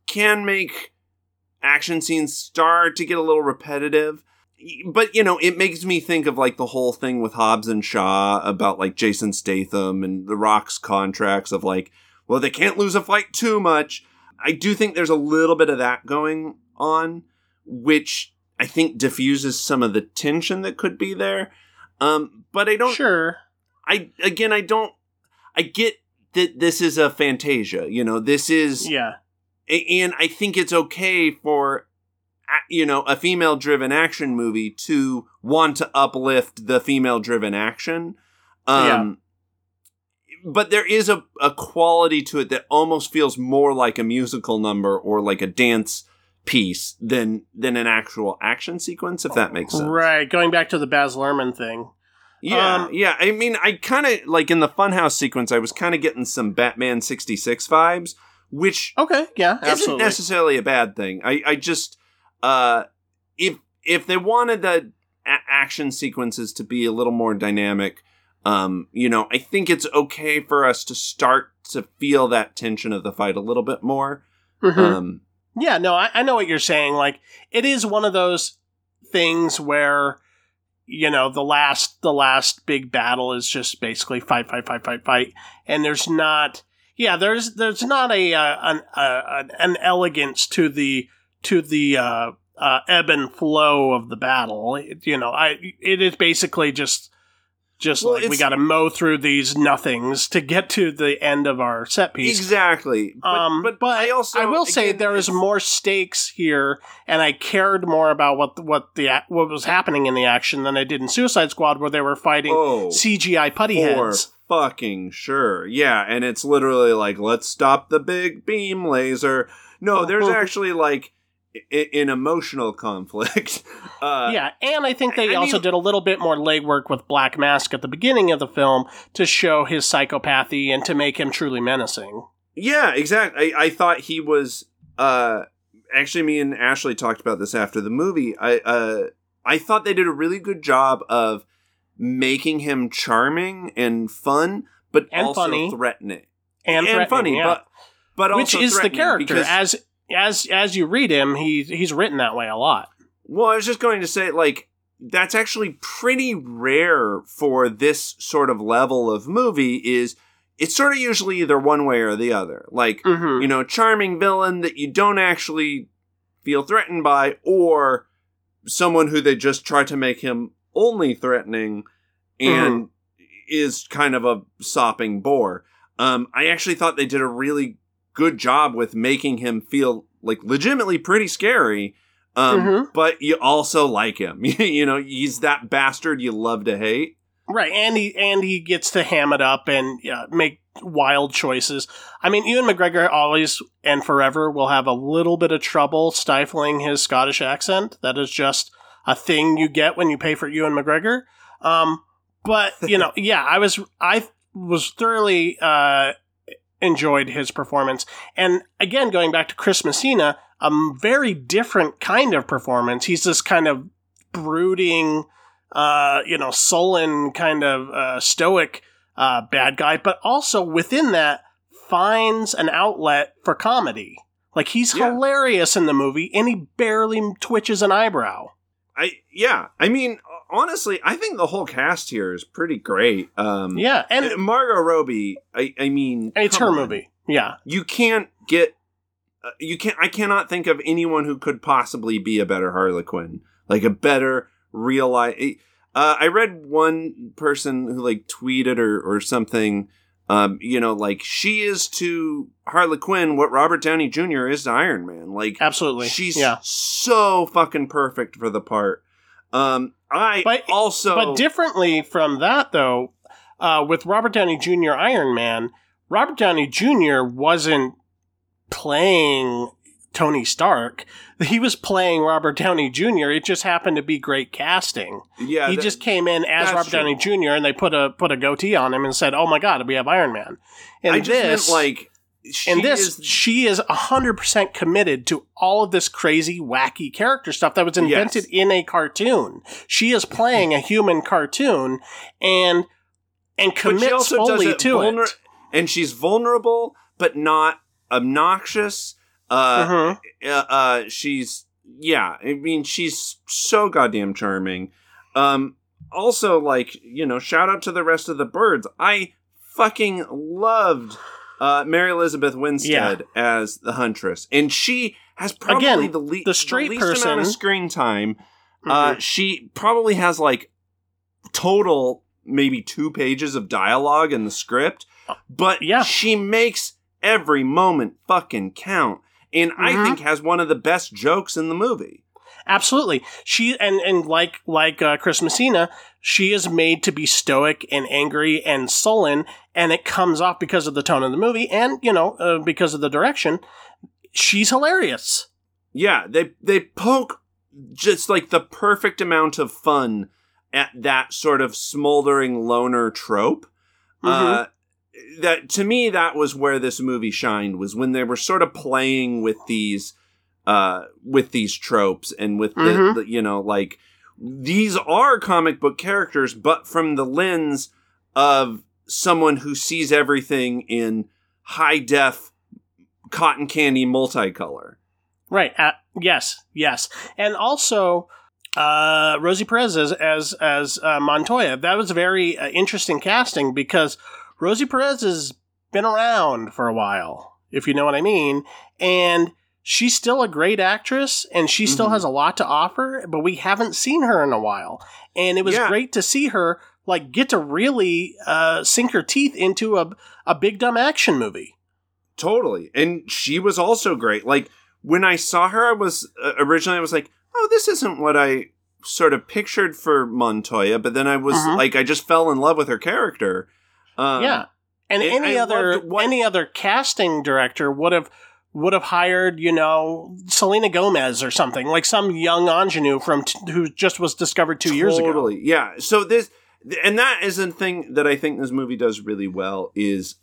can make action scenes start to get a little repetitive. But, it makes me think of, the whole thing with Hobbs and Shaw about, Jason Statham and The Rock's contracts of, they can't lose a fight too much. I do think there's a little bit of that going on, which I think diffuses some of the tension that could be there. But I don't... Sure. I get that this is a Fantasia. This is... Yeah. And I think it's okay for... a female-driven action movie to want to uplift the female-driven action. But there is a quality to it that almost feels more like a musical number or like a dance piece than an actual action sequence, if that makes sense. Right, going back to the Baz Luhrmann thing. Yeah. I mean, I kind of, in the Funhouse sequence, I was kind of getting some Batman 66 vibes, which isn't absolutely necessarily a bad thing. I just... if they wanted the action sequences to be a little more dynamic, I think it's okay for us to start to feel that tension of the fight a little bit more. Mm-hmm. I know what you're saying. It is one of those things where, the last big battle is just basically fight, and there's not, there's not an elegance to the ebb and flow of the battle. It is basically just we got to mow through these nothings to get to the end of our set piece. Exactly. But I will say there is more stakes here, and I cared more about what was happening in the action than I did in Suicide Squad, where they were fighting CGI putty heads. Fucking sure. Yeah, and it's literally let's stop the big beam laser. No, there's actually an emotional conflict. And I think they did a little bit more legwork with Black Mask at the beginning of the film to show his psychopathy and to make him truly menacing. Yeah, exactly. I thought he was... actually, me and Ashley talked about this after the movie. I thought they did a really good job of making him charming and fun, but and also funny. Threatening. And funny, yeah. but also which is the character, because... As you read him, he's written that way a lot. Well, I was just going to say, that's actually pretty rare for this sort of level of movie. It's sort of usually either one way or the other. Mm-hmm. Charming villain that you don't actually feel threatened by, or someone who they just try to make him only threatening and is kind of a sopping bore. I actually thought they did a really good job with making him feel legitimately pretty scary, but you also like him. He's that bastard you love to hate, right? And he gets to ham it up and make wild choices. I mean, Ewan McGregor always and forever will have a little bit of trouble stifling his Scottish accent. That is just a thing you get when you pay for Ewan McGregor. I was thoroughly enjoyed his performance. And again, going back to Chris Messina, a very different kind of performance. He's this kind of brooding, sullen kind of stoic bad guy, but also within that finds an outlet for comedy. He's hilarious in the movie, and he barely twitches an eyebrow. I mean, honestly, I think the whole cast here is pretty great. And Margot Robbie, I mean... It's her movie, yeah. I cannot think of anyone who could possibly be a better Harley Quinn. A better real life... I read one person who, tweeted or something, she is to Harley Quinn what Robert Downey Jr. is to Iron Man. Absolutely, she's so fucking perfect for the part. But differently from that, though, with Robert Downey Jr. Iron Man, Robert Downey Jr. wasn't playing Tony Stark. He was playing Robert Downey Jr. It just happened to be great casting. Yeah, he just came in as Robert Downey Jr. and they put a goatee on him and said, "Oh my God, we have Iron Man." And I just meant She is 100% committed to all of this crazy, wacky character stuff that was invented in a cartoon. She is playing a human cartoon and commits fully to it. And she's vulnerable, but not obnoxious. She's so goddamn charming. Also, shout out to the rest of the birds. I fucking loved Mary Elizabeth Winstead as the Huntress, and she has probably the least amount of screen time. She probably has total maybe 2 pages of dialogue in the script, but she makes every moment fucking count, and I think has one of the best jokes in the movie. Absolutely. She and like Chris Messina, she is made to be stoic and angry and sullen, and it comes off because of the tone of the movie and, because of the direction. She's hilarious. Yeah, they poke just the perfect amount of fun at that sort of smoldering loner trope. That to me, that was where this movie shined, was when they were sort of playing with these tropes and with the these are comic book characters, but from the lens of someone who sees everything in high def cotton candy multicolor. Right. Yes. And also Rosie Perez as Montoya. That was very interesting casting, because Rosie Perez has been around for a while, if you know what I mean. And she's still a great actress, and she still has a lot to offer, but we haven't seen her in a while. And it was great to see her get to really sink her teeth into a big dumb action movie. Totally. And she was also great. When I saw her, I was originally like, oh, this isn't what I sort of pictured for Montoya. But then I was I just fell in love with her character. And any other casting director would have hired, Selena Gomez or something, some young ingenue who just was discovered 2 years ago. Totally, yeah. So that is the thing that I think this movie does really well, is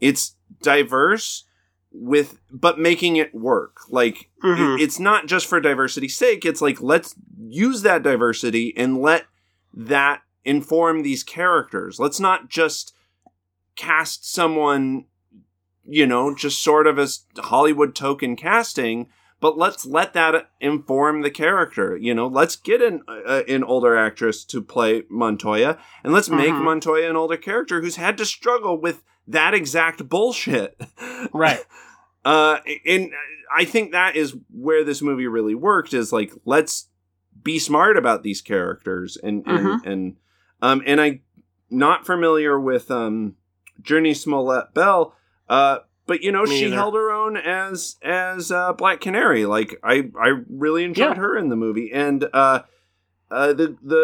it's diverse but making it work. It's not just for diversity's sake. It's let's use that diversity and let that inform these characters. Let's not just cast someone, just sort of as Hollywood token casting, but let's let that inform the character. Let's get an older actress to play Montoya, and let's make Montoya an older character who's had to struggle with that exact bullshit. Right. And I think that is where this movie really worked, is let's be smart about these characters. And I'm not familiar with Journey Smollett Bell, but she held her own as Black Canary. I really enjoyed her in the movie, and the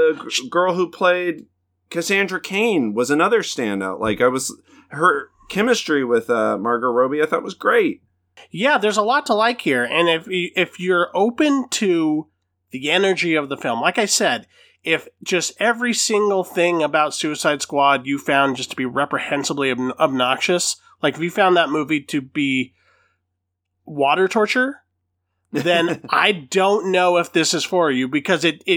girl who played Cassandra Cain was another standout. Her chemistry with Margot Robbie, I thought, was great. Yeah, there's a lot to like here, and if you're open to the energy of the film, like I said. If just every single thing about Suicide Squad you found just to be reprehensibly obnoxious, if you found that movie to be water torture, then I don't know if this is for you, because it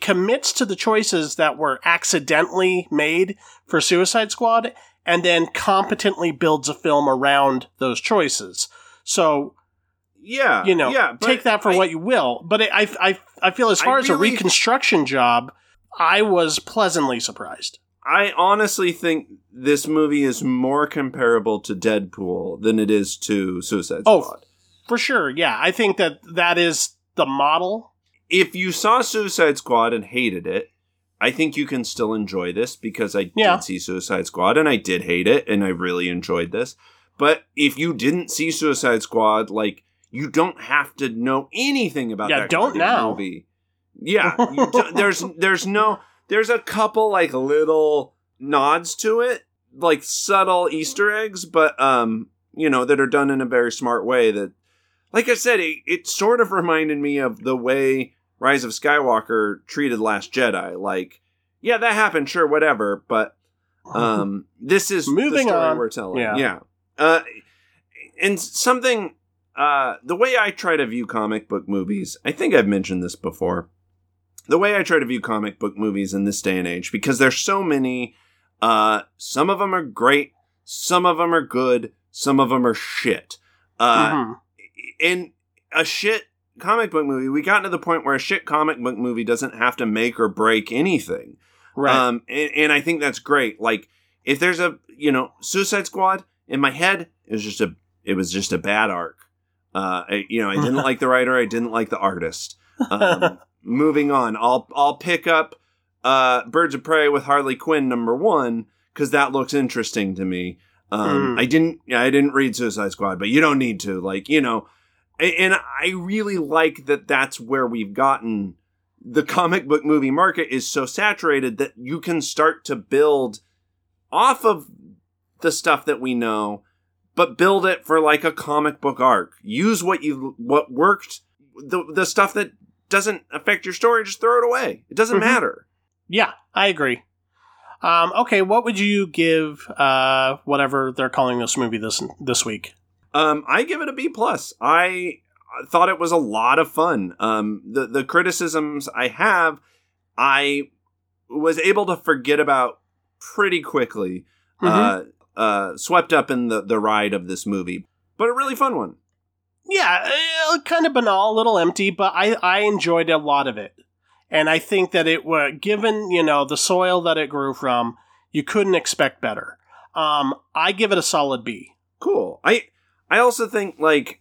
commits to the choices that were accidentally made for Suicide Squad and then competently builds a film around those choices. So... yeah, take that for what you will. But I feel as far as a reconstruction job, I was pleasantly surprised. I honestly think this movie is more comparable to Deadpool than it is to Suicide Squad. Oh, for sure, yeah. I think that is the model. If you saw Suicide Squad and hated it, I think you can still enjoy this, because I did see Suicide Squad and I did hate it and I really enjoyed this. But if you didn't see Suicide Squad, you don't have to know anything about that kind of movie. Yeah, there's a couple little nods to it, subtle Easter eggs, but that are done in a very smart way. That, like I said, it sort of reminded me of the way Rise of Skywalker treated Last Jedi. That happened, sure, whatever, but this is moving the story on. We're telling. Yeah. and something, the way I try to view comic book movies, I think I've mentioned this before, the way I try to view comic book movies in this day and age, because there's so many, some of them are great, some of them are good, some of them are shit. In a shit comic book movie, we got to the point where a shit comic book movie doesn't have to make or break anything. Right. And I think that's great. Like, if there's a, you know, Suicide Squad, in my head, it was just a bad arc. I didn't like the writer. I didn't like the artist. Moving on. I'll pick up Birds of Prey with Harley Quinn #1 because that looks interesting to me. I didn't read Suicide Squad, but you don't need to, like, you know, and I really like that. That's where we've gotten. The comic book movie market is so saturated that you can start to build off of the stuff that we know, but build it for like a comic book arc. Use what worked, the stuff that doesn't affect your story, just throw it away. It doesn't matter. Yeah, I agree. Okay, what would you give whatever they're calling this movie this week? I give it a B+. I thought it was a lot of fun. The criticisms I have, I was able to forget about pretty quickly, swept up in the ride of this movie. But a really fun one. Yeah, kind of banal, a little empty, but I enjoyed a lot of it. And I think that it was, given, you know, the soil that it grew from, you couldn't expect better. I give it a solid B. Cool. I also think, like,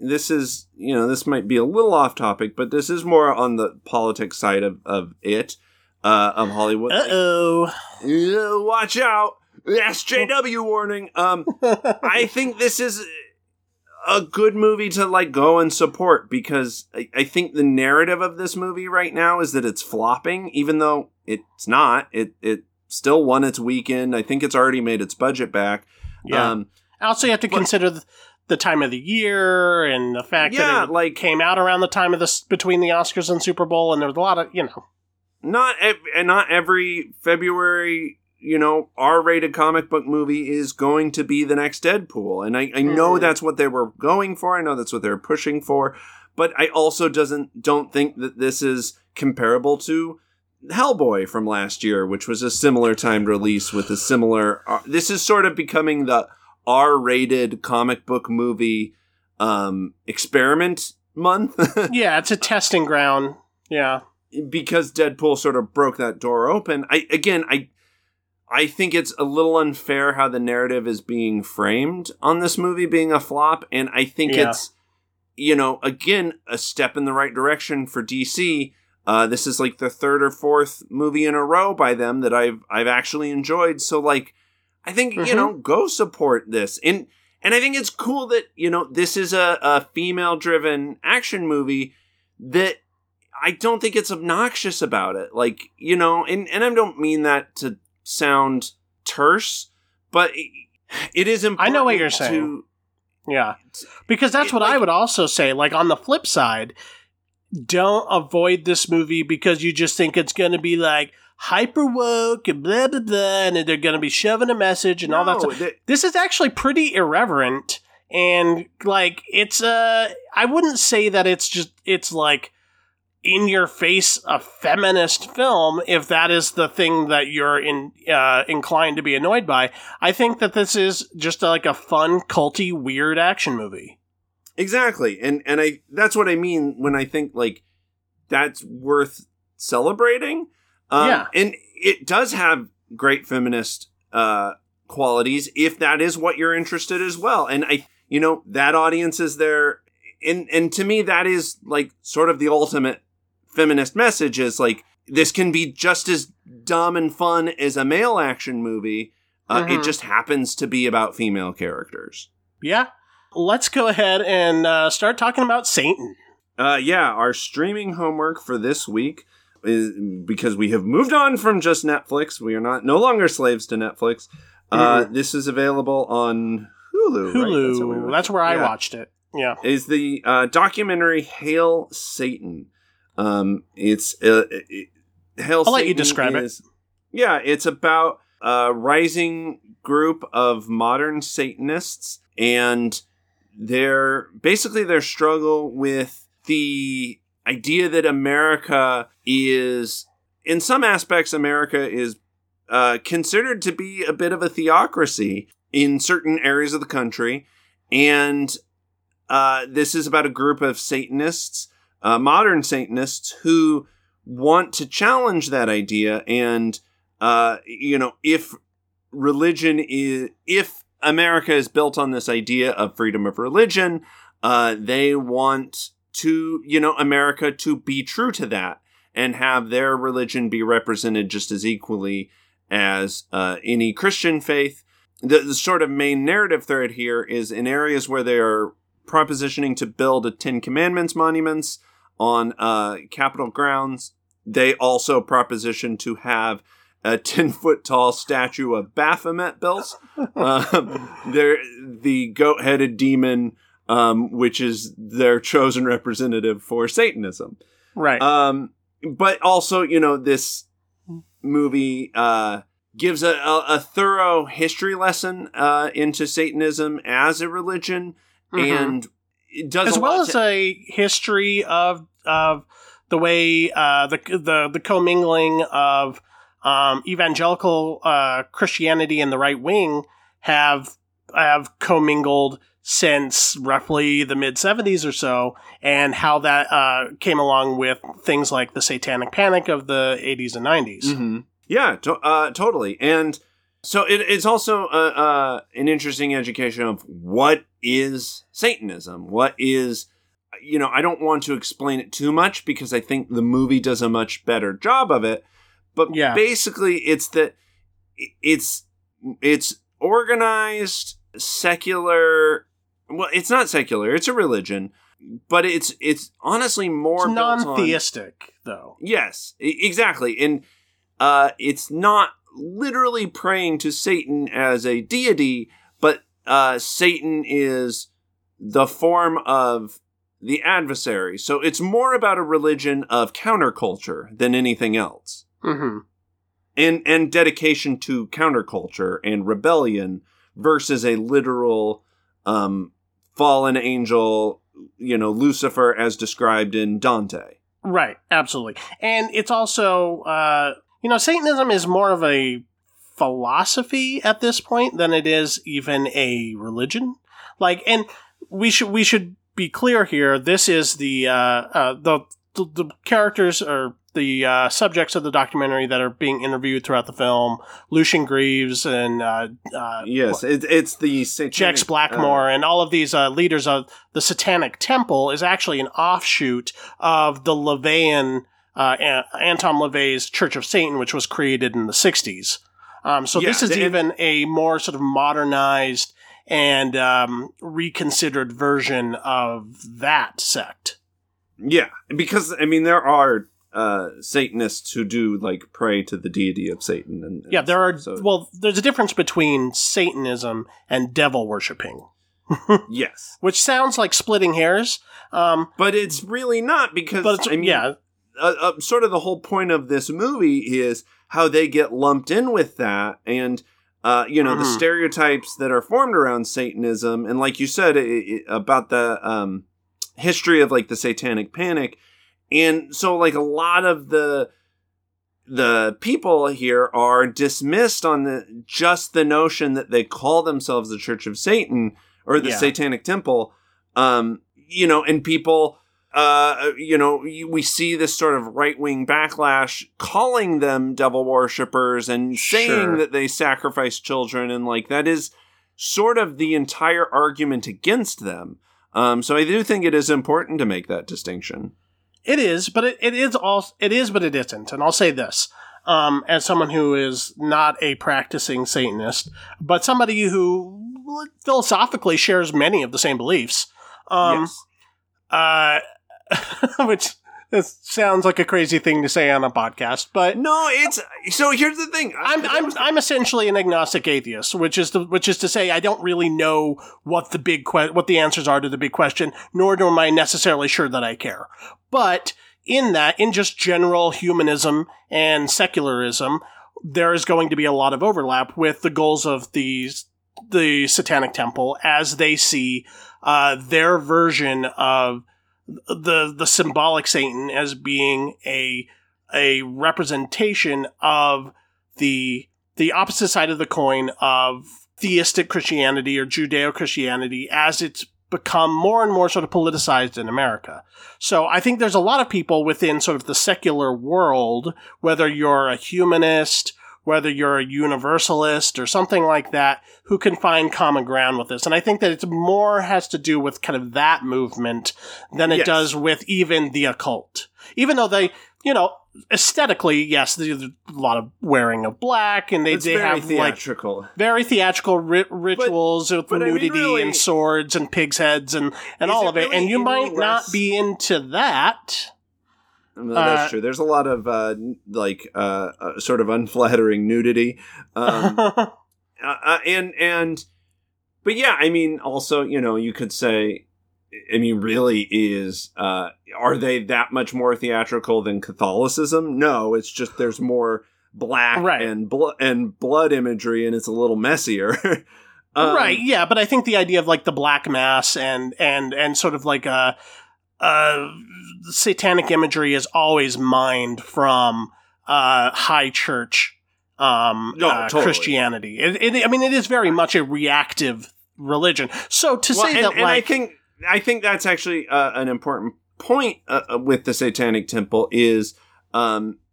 this is, you know, this might be a little off topic, but this is more on the politics side of it, of Hollywood. Uh-oh. Watch out. SJW warning. I think this is a good movie to, like, go and support, because I think the narrative of this movie right now is that it's flopping, even though it's not. It still won its weekend. I think it's already made its budget back. Yeah. Also, you have to consider the time of the year and the fact that it, like, came out around the time of between the Oscars and Super Bowl, and there was a lot of, you know, not every February, you know, R-rated comic book movie is going to be the next Deadpool. And I know that's what they were going for. I know that's what they're pushing for. But I also don't think that this is comparable to Hellboy from last year, which was a similar timed release with a similar... This is sort of becoming the R-rated comic book movie experiment month. Yeah, it's a testing ground. Yeah. Because Deadpool sort of broke that door open. I think it's a little unfair how the narrative is being framed on this movie being a flop. And I think it's, you know, again, a step in the right direction for DC. This is like the third or fourth movie in a row by them that I've actually enjoyed. So, like, I think, you know, go support this. And I think it's cool that, you know, this is a female-driven action movie that I don't think it's obnoxious about it. Like, you know, and I don't mean that to sound terse, but it is important. I know what you're saying. Yeah. Because that's what I would also say. Like, on the flip side, don't avoid this movie because you just think it's going to be like hyper woke and blah, blah, blah, and they're going to be shoving a message and all that stuff. This is actually pretty irreverent. And, like, it's I wouldn't say that it's like in your face a feminist film, if that is the thing that you're inclined to be annoyed by. I think that this is just like a fun, culty, weird action movie. Exactly. And I, that's what I mean when I think, like, that's worth celebrating. And it does have great feminist qualities if that is what you're interested as well. And I, you know, that audience is there. And to me, that is, like, sort of the ultimate feminist message is, like, this can be just as dumb and fun as a male action movie. It just happens to be about female characters. Yeah. Let's go ahead and start talking about Satan. Our streaming homework for this week is, because we have moved on from just Netflix. We are no longer slaves to Netflix. This is available on Hulu. Hulu. Right? That's where I watched it. Yeah. Is the documentary Hail Satan. I'll let you describe it. Yeah, it's about a rising group of modern Satanists and their struggle with the idea that America is, in some aspects, America is considered to be a bit of a theocracy in certain areas of the country. And this is about a group of Satanists, modern Satanists, who want to challenge that idea. And, if if America is built on this idea of freedom of religion, they want to, America to be true to that and have their religion be represented just as equally as any Christian faith. The sort of main narrative thread here is in areas where they are propositioning to build a Ten Commandments monuments on Capitol grounds, they also proposition to have a 10-foot-tall statue of Baphomet built. The goat-headed demon, which is their chosen representative for Satanism. Right. But also, this movie gives a thorough history lesson into Satanism as a religion. Mm-hmm. And it does as well as a history of the way the commingling of evangelical Christianity and the right wing have commingled since roughly the mid 70s or so, and how that came along with things like the Satanic Panic of the 80s and 90s. Mm-hmm. Yeah, totally. And so it's also an interesting education of what is Satanism? What is, I don't want to explain it too much because I think the movie does a much better job of it. But basically it's that it's organized secular. Well, it's not secular. It's a religion, but it's honestly more it's non-theistic though. Yes, exactly. And it's not literally praying to Satan as a deity, but Satan is the form of the adversary. So it's more about a religion of counterculture than anything else. Mm-hmm. And dedication to counterculture and rebellion versus a literal fallen angel, Lucifer as described in Dante. Right, absolutely. And it's also, Satanism is more of a philosophy at this point than it is even a religion. Like, and we should be clear here. This is the characters or the subjects of the documentary that are being interviewed throughout the film: Lucian Greaves and it's the Satanic, Jex Blackmore, and all of these leaders of the Satanic Temple is actually an offshoot of the LaVeyan. Anton LaVey's Church of Satan, which was created in the 60s. This is even a more sort of modernized and reconsidered version of that sect. Yeah, because, there are Satanists who do, pray to the deity of Satan. And there are... So. Well, there's a difference between Satanism and devil worshipping. Yes. Which sounds like splitting hairs. But it's really not, because... But sort of the whole point of this movie is how they get lumped in with that, and the stereotypes that are formed around Satanism, and like you said about the history of the Satanic Panic, and so a lot of the people here are dismissed on the notion that they call themselves the Church of Satan or the Satanic Temple, and people. We see this sort of right-wing backlash calling them devil worshippers and saying that they sacrifice children, and that is sort of the entire argument against them. So I do think it is important to make that distinction. It is, but it is, but it isn't. And I'll say this, as someone who is not a practicing Satanist, but somebody who philosophically shares many of the same beliefs. Yes. Which sounds like a crazy thing to say on a podcast, but no, so here's the thing. I'm essentially an agnostic atheist, which is to say I don't really know what the answers are to the big question, nor am I necessarily sure that I care. But in just general humanism and secularism, there is going to be a lot of overlap with the goals of these the Satanic Temple as they see their version of the symbolic Satan as being a representation of the opposite side of the coin of theistic Christianity or Judeo-Christianity as it's become more and more sort of politicized in America. So I think there's a lot of people within sort of the secular world, whether you're a humanist, whether you're a universalist or something like that, who can find common ground with this. And I think that it's more has to do with kind of that movement than it yes. does with even the occult. Even though they, you know, aesthetically, yes, there's a lot of wearing of black, and they have theatrical. Like very theatrical rituals with nudity and swords and pig's heads and all of it. Really, and you might not be into that. That's true. There's a lot of sort of unflattering nudity, but yeah, I mean, also, you know, you could say, I mean, really is are they that much more theatrical than Catholicism? No, it's just there's more black right. and blood imagery, and it's a little messier. Right? Yeah, but I think the idea of like the Black Mass and sort of like a. Satanic imagery is always mined from high church totally. Christianity. It is very much a reactive religion. So to say that, and like, I think that's actually an important point with the Satanic Temple is it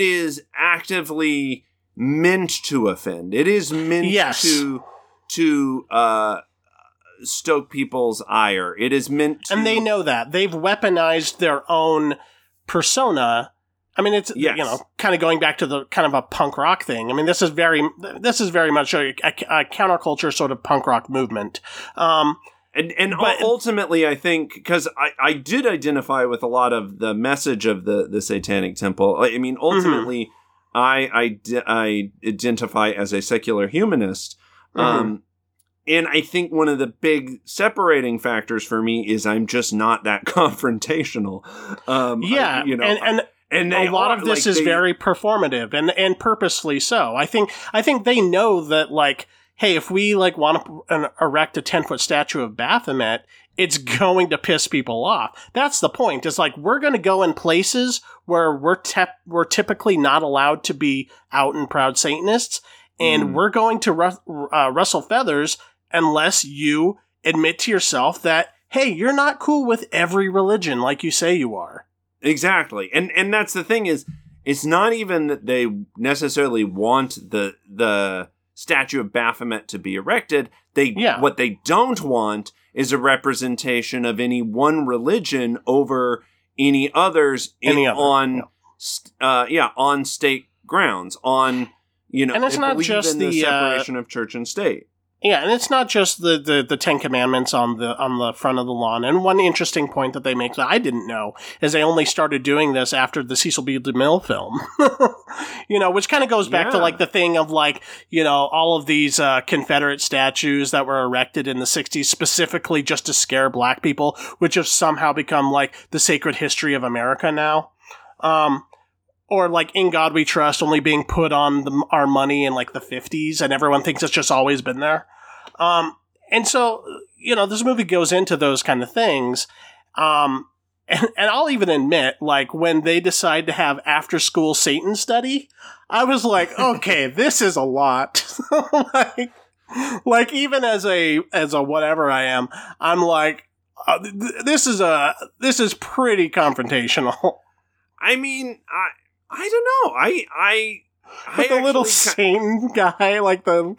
is actively meant to offend. It is meant yes. to stoke people's ire. It is meant to... And they know that. They've weaponized their own persona. I mean, it's, yes. you know, kind of going back to the kind of a punk rock thing. I mean, this is very much a counterculture sort of punk rock movement. But ultimately, I think, because I did identify with a lot of the message of the Satanic Temple. I mean, ultimately, mm-hmm. I identify as a secular humanist. Mm-hmm. And I think one of the big separating factors for me is I'm just not that confrontational. Yeah, and a lot of this is very performative and purposefully so. I think they know that, like, hey, if we like want to erect a 10-foot statue of Baphomet, it's going to piss people off. That's the point. It's like we're going to go in places where we're typically not allowed to be out and proud Satanists, and we're going to rustle feathers. Unless you admit to yourself that, hey, you're not cool with every religion like you say you are. Exactly. And that's the thing is, it's not even that they necessarily want the statue of Baphomet to be erected. What they don't want is a representation of any one religion over any others on state grounds, on, you know, and it's not just the separation of church and state. Yeah, and it's not just the Ten Commandments on the front of the lawn. And one interesting point that they make that I didn't know is they only started doing this after the Cecil B. DeMille film, you know, which kind of goes back to like the thing of like, you know, all of these Confederate statues that were erected in the 60s specifically just to scare black people, which have somehow become like the sacred history of America now. Or like In God We Trust only being put on our money in like the 50s, and everyone thinks it's just always been there. And so, you know, this movie goes into those kind of things. And I'll even admit, like, when they decide to have after school Satan study, I was like, okay, this is a lot. like even as a whatever I am, I'm like, this is pretty confrontational. I mean, I don't know. I the little Satan guy, like the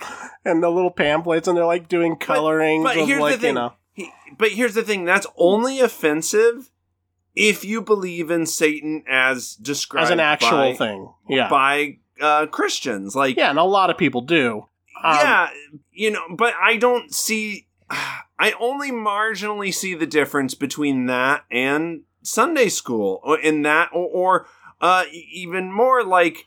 little pamphlets, and they're like doing colorings. But here's the thing. You know. But here's the thing. That's only offensive if you believe in Satan as described as an actual thing. Yeah, by Christians. Like, yeah, and a lot of people do. Yeah, you know. But I don't see. I only marginally see the difference between that and Sunday school, or even more like,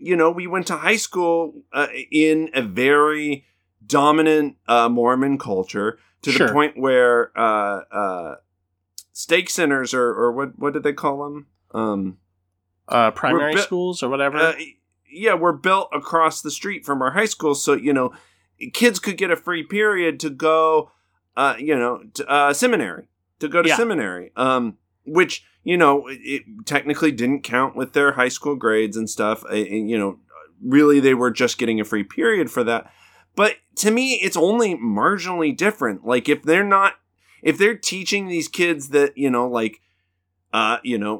you know, we went to high school in a very dominant Mormon culture to the point where stake centers or what did they call them? Primary schools or whatever. Were built across the street from our high school. So, you know, kids could get a free period to go, seminary, to go to seminary, which, you know, it technically didn't count with their high school grades and stuff. And, you know, really, they were just getting a free period for that. But to me, it's only marginally different. Like, if they're teaching these kids that, you know, like,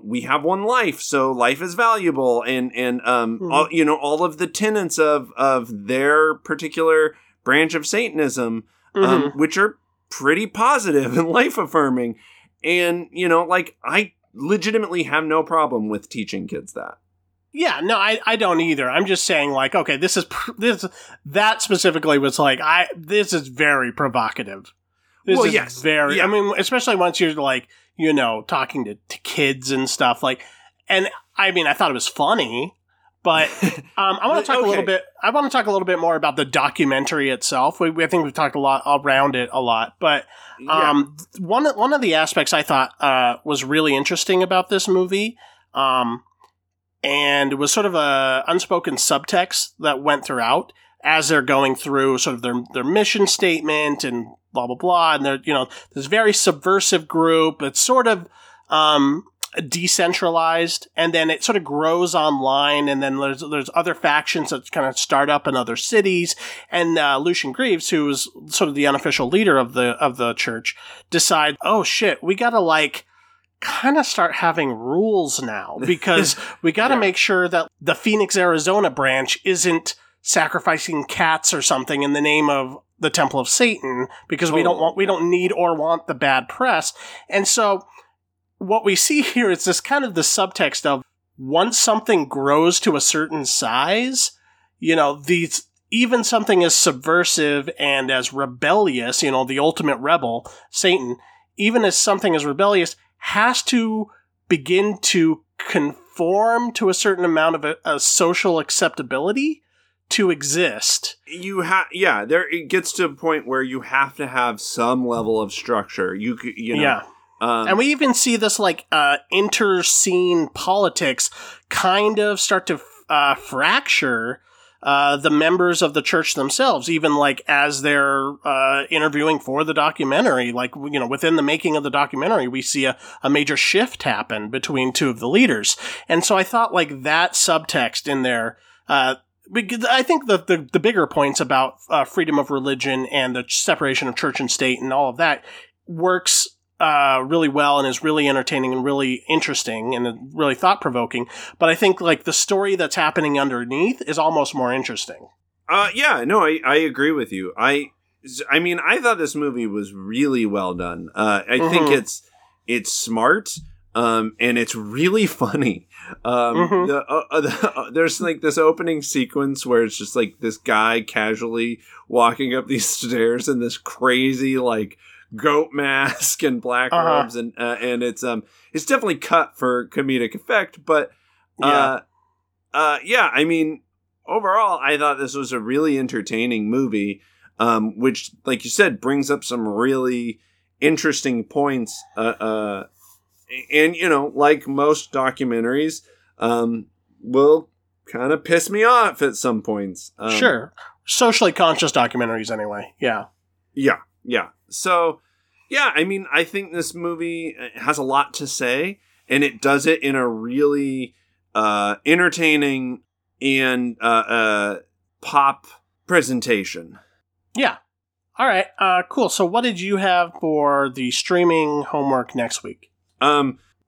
we have one life, so life is valuable. And mm-hmm. all of the tenets of their particular branch of Satanism, mm-hmm. Which are pretty positive and life affirming. And, you know, like, I legitimately have no problem with teaching kids that. Yeah, no, I don't either. I'm just saying, like, okay, that specifically was like, this is very provocative. This is very, yeah. I mean, especially once you're like, you know, talking to kids and stuff, like, and I mean, I thought it was funny, but I want to talk a little bit more about the documentary itself. I think we've talked a lot around it a lot, but one of the aspects I thought was really interesting about this movie, and it was sort of a unspoken subtext that went throughout as they're going through sort of their mission statement and blah, blah, blah. And they're, you know, this very subversive group. It's sort of decentralized. And then it sort of grows online. And then there's other factions that kind of start up in other cities. And Lucian Greaves, who is sort of the unofficial leader of the church, decide, oh, shit, we got to, like, kind of start having rules now, because we got to make sure that the Phoenix, Arizona branch isn't sacrificing cats or something in the name of the Temple of Satan, because we don't need or want the bad press. And so what we see here is this kind of the subtext of, once something grows to a certain size, you know, these, even something as subversive and as rebellious, you know, the ultimate rebel, Satan, even as something as rebellious, has to begin to conform to a certain amount of a social acceptability to exist. It gets to a point where you have to have some level of structure. You know. Yeah. And we even see this, like, inter-scene politics kind of start to fracture the members of the church themselves, even, like, as they're interviewing for the documentary. Like, you know, within the making of the documentary, we see a major shift happen between two of the leaders. And so I thought, like, that subtext in there, I think the bigger points about freedom of religion and the separation of church and state and all of that works really well and is really entertaining and really interesting and really thought-provoking. But I think, like, the story that's happening underneath is almost more interesting. I agree with you. I mean, I thought this movie was really well done. I mm-hmm. think it's smart. And it's really funny. Mm-hmm. There's, like, this opening sequence where it's just, like, this guy casually walking up these stairs in this crazy, like, goat mask and black robes, and it's definitely cut for comedic effect, but I mean, overall, I thought this was a really entertaining movie, which, like you said, brings up some really interesting points. And, you know, like most documentaries, will kind of piss me off at some points. Sure. Socially conscious documentaries, anyway. Yeah. Yeah. Yeah. So, yeah, I mean, I think this movie has a lot to say, and it does it in a really entertaining and pop presentation. Yeah. All right. Cool. So what did you have for the streaming homework next week?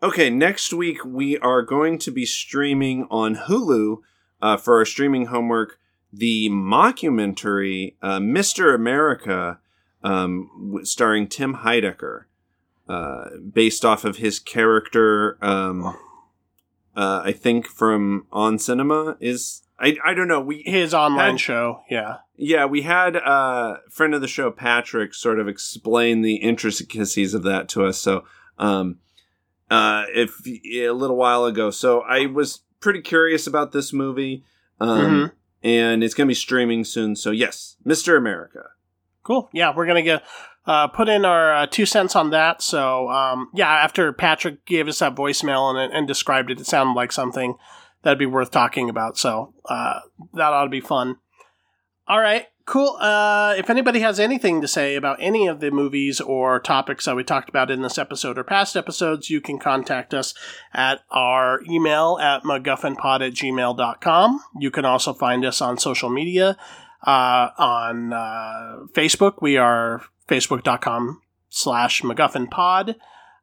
Okay, next week we are going to be streaming on Hulu for our streaming homework, the mockumentary Mr. America, starring Tim Heidecker, based off of his character, I think from On Cinema is... I don't know. His online show, yeah. Yeah, we had a friend of the show, Patrick, sort of explain the intricacies of that to us, so... a little while ago. So I was pretty curious about this movie, mm-hmm. and it's going to be streaming soon. So yes, Mr. America. Cool. Yeah. We're going to get, put in our 2 cents on that. So, after Patrick gave us that voicemail and described it, it sounded like something that'd be worth talking about. So, that ought to be fun. All right, Cool. If anybody has anything to say about any of the movies or topics that we talked about in this episode or past episodes, you can contact us at our email at mcguffinpod@gmail.com. You can also find us on social media. On Facebook, we are facebook.com/MacGuffinPod.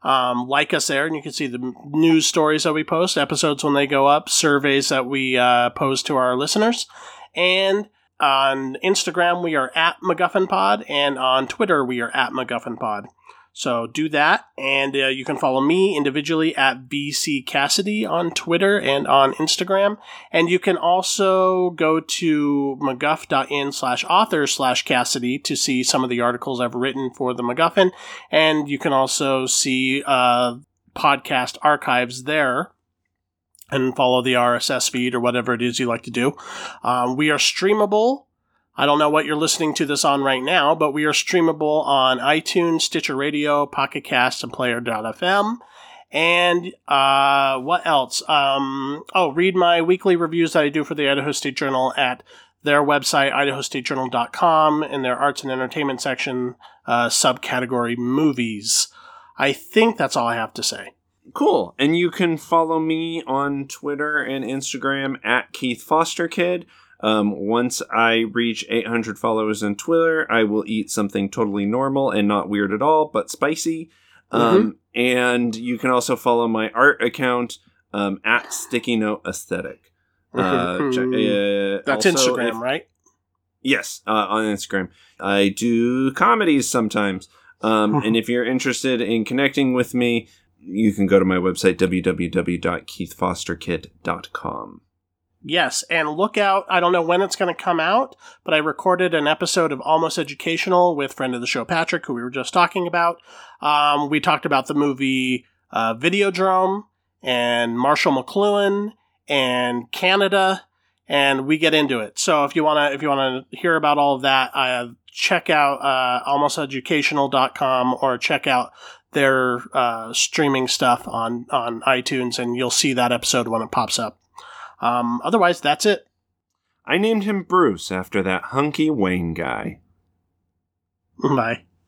Like us there, and you can see the news stories that we post, episodes when they go up, surveys that we pose to our listeners. And on Instagram, we are at MacGuffinPod, and on Twitter, we are at MacGuffinPod. So do that, and you can follow me individually at BC Cassidy on Twitter and on Instagram. And you can also go to MacGuff.in/author/Cassidy to see some of the articles I've written for the MacGuffin. And you can also see podcast archives there and follow the RSS feed or whatever it is you like to do. We are streamable. I don't know what you're listening to this on right now, but we are streamable on iTunes, Stitcher Radio, Pocket Cast, and Player.fm. And what else? Read my weekly reviews that I do for the Idaho State Journal at their website, idahostatejournal.com, in their Arts and Entertainment section, subcategory Movies. I think that's all I have to say. Cool. And you can follow me on Twitter and Instagram at KeithFosterKid. Once I reach 800 followers on Twitter, I will eat something totally normal and not weird at all, but spicy. And you can also follow my art account at Sticky Note Aesthetic. That's Instagram, right? Yes, on Instagram. I do comedies sometimes. And if you're interested in connecting with me, you can go to my website, www.keithfosterkid.com. Yes, and look out, I don't know when it's going to come out, but I recorded an episode of Almost Educational with friend of the show Patrick, who we were just talking about. We talked about the movie Videodrome and Marshall McLuhan and Canada, and we get into it. So if you want to hear about all of that, check out almosteducational.com or check out their streaming stuff on iTunes, and you'll see that episode when it pops up. Otherwise, that's it. I named him Bruce after that hunky Wayne guy. Bye.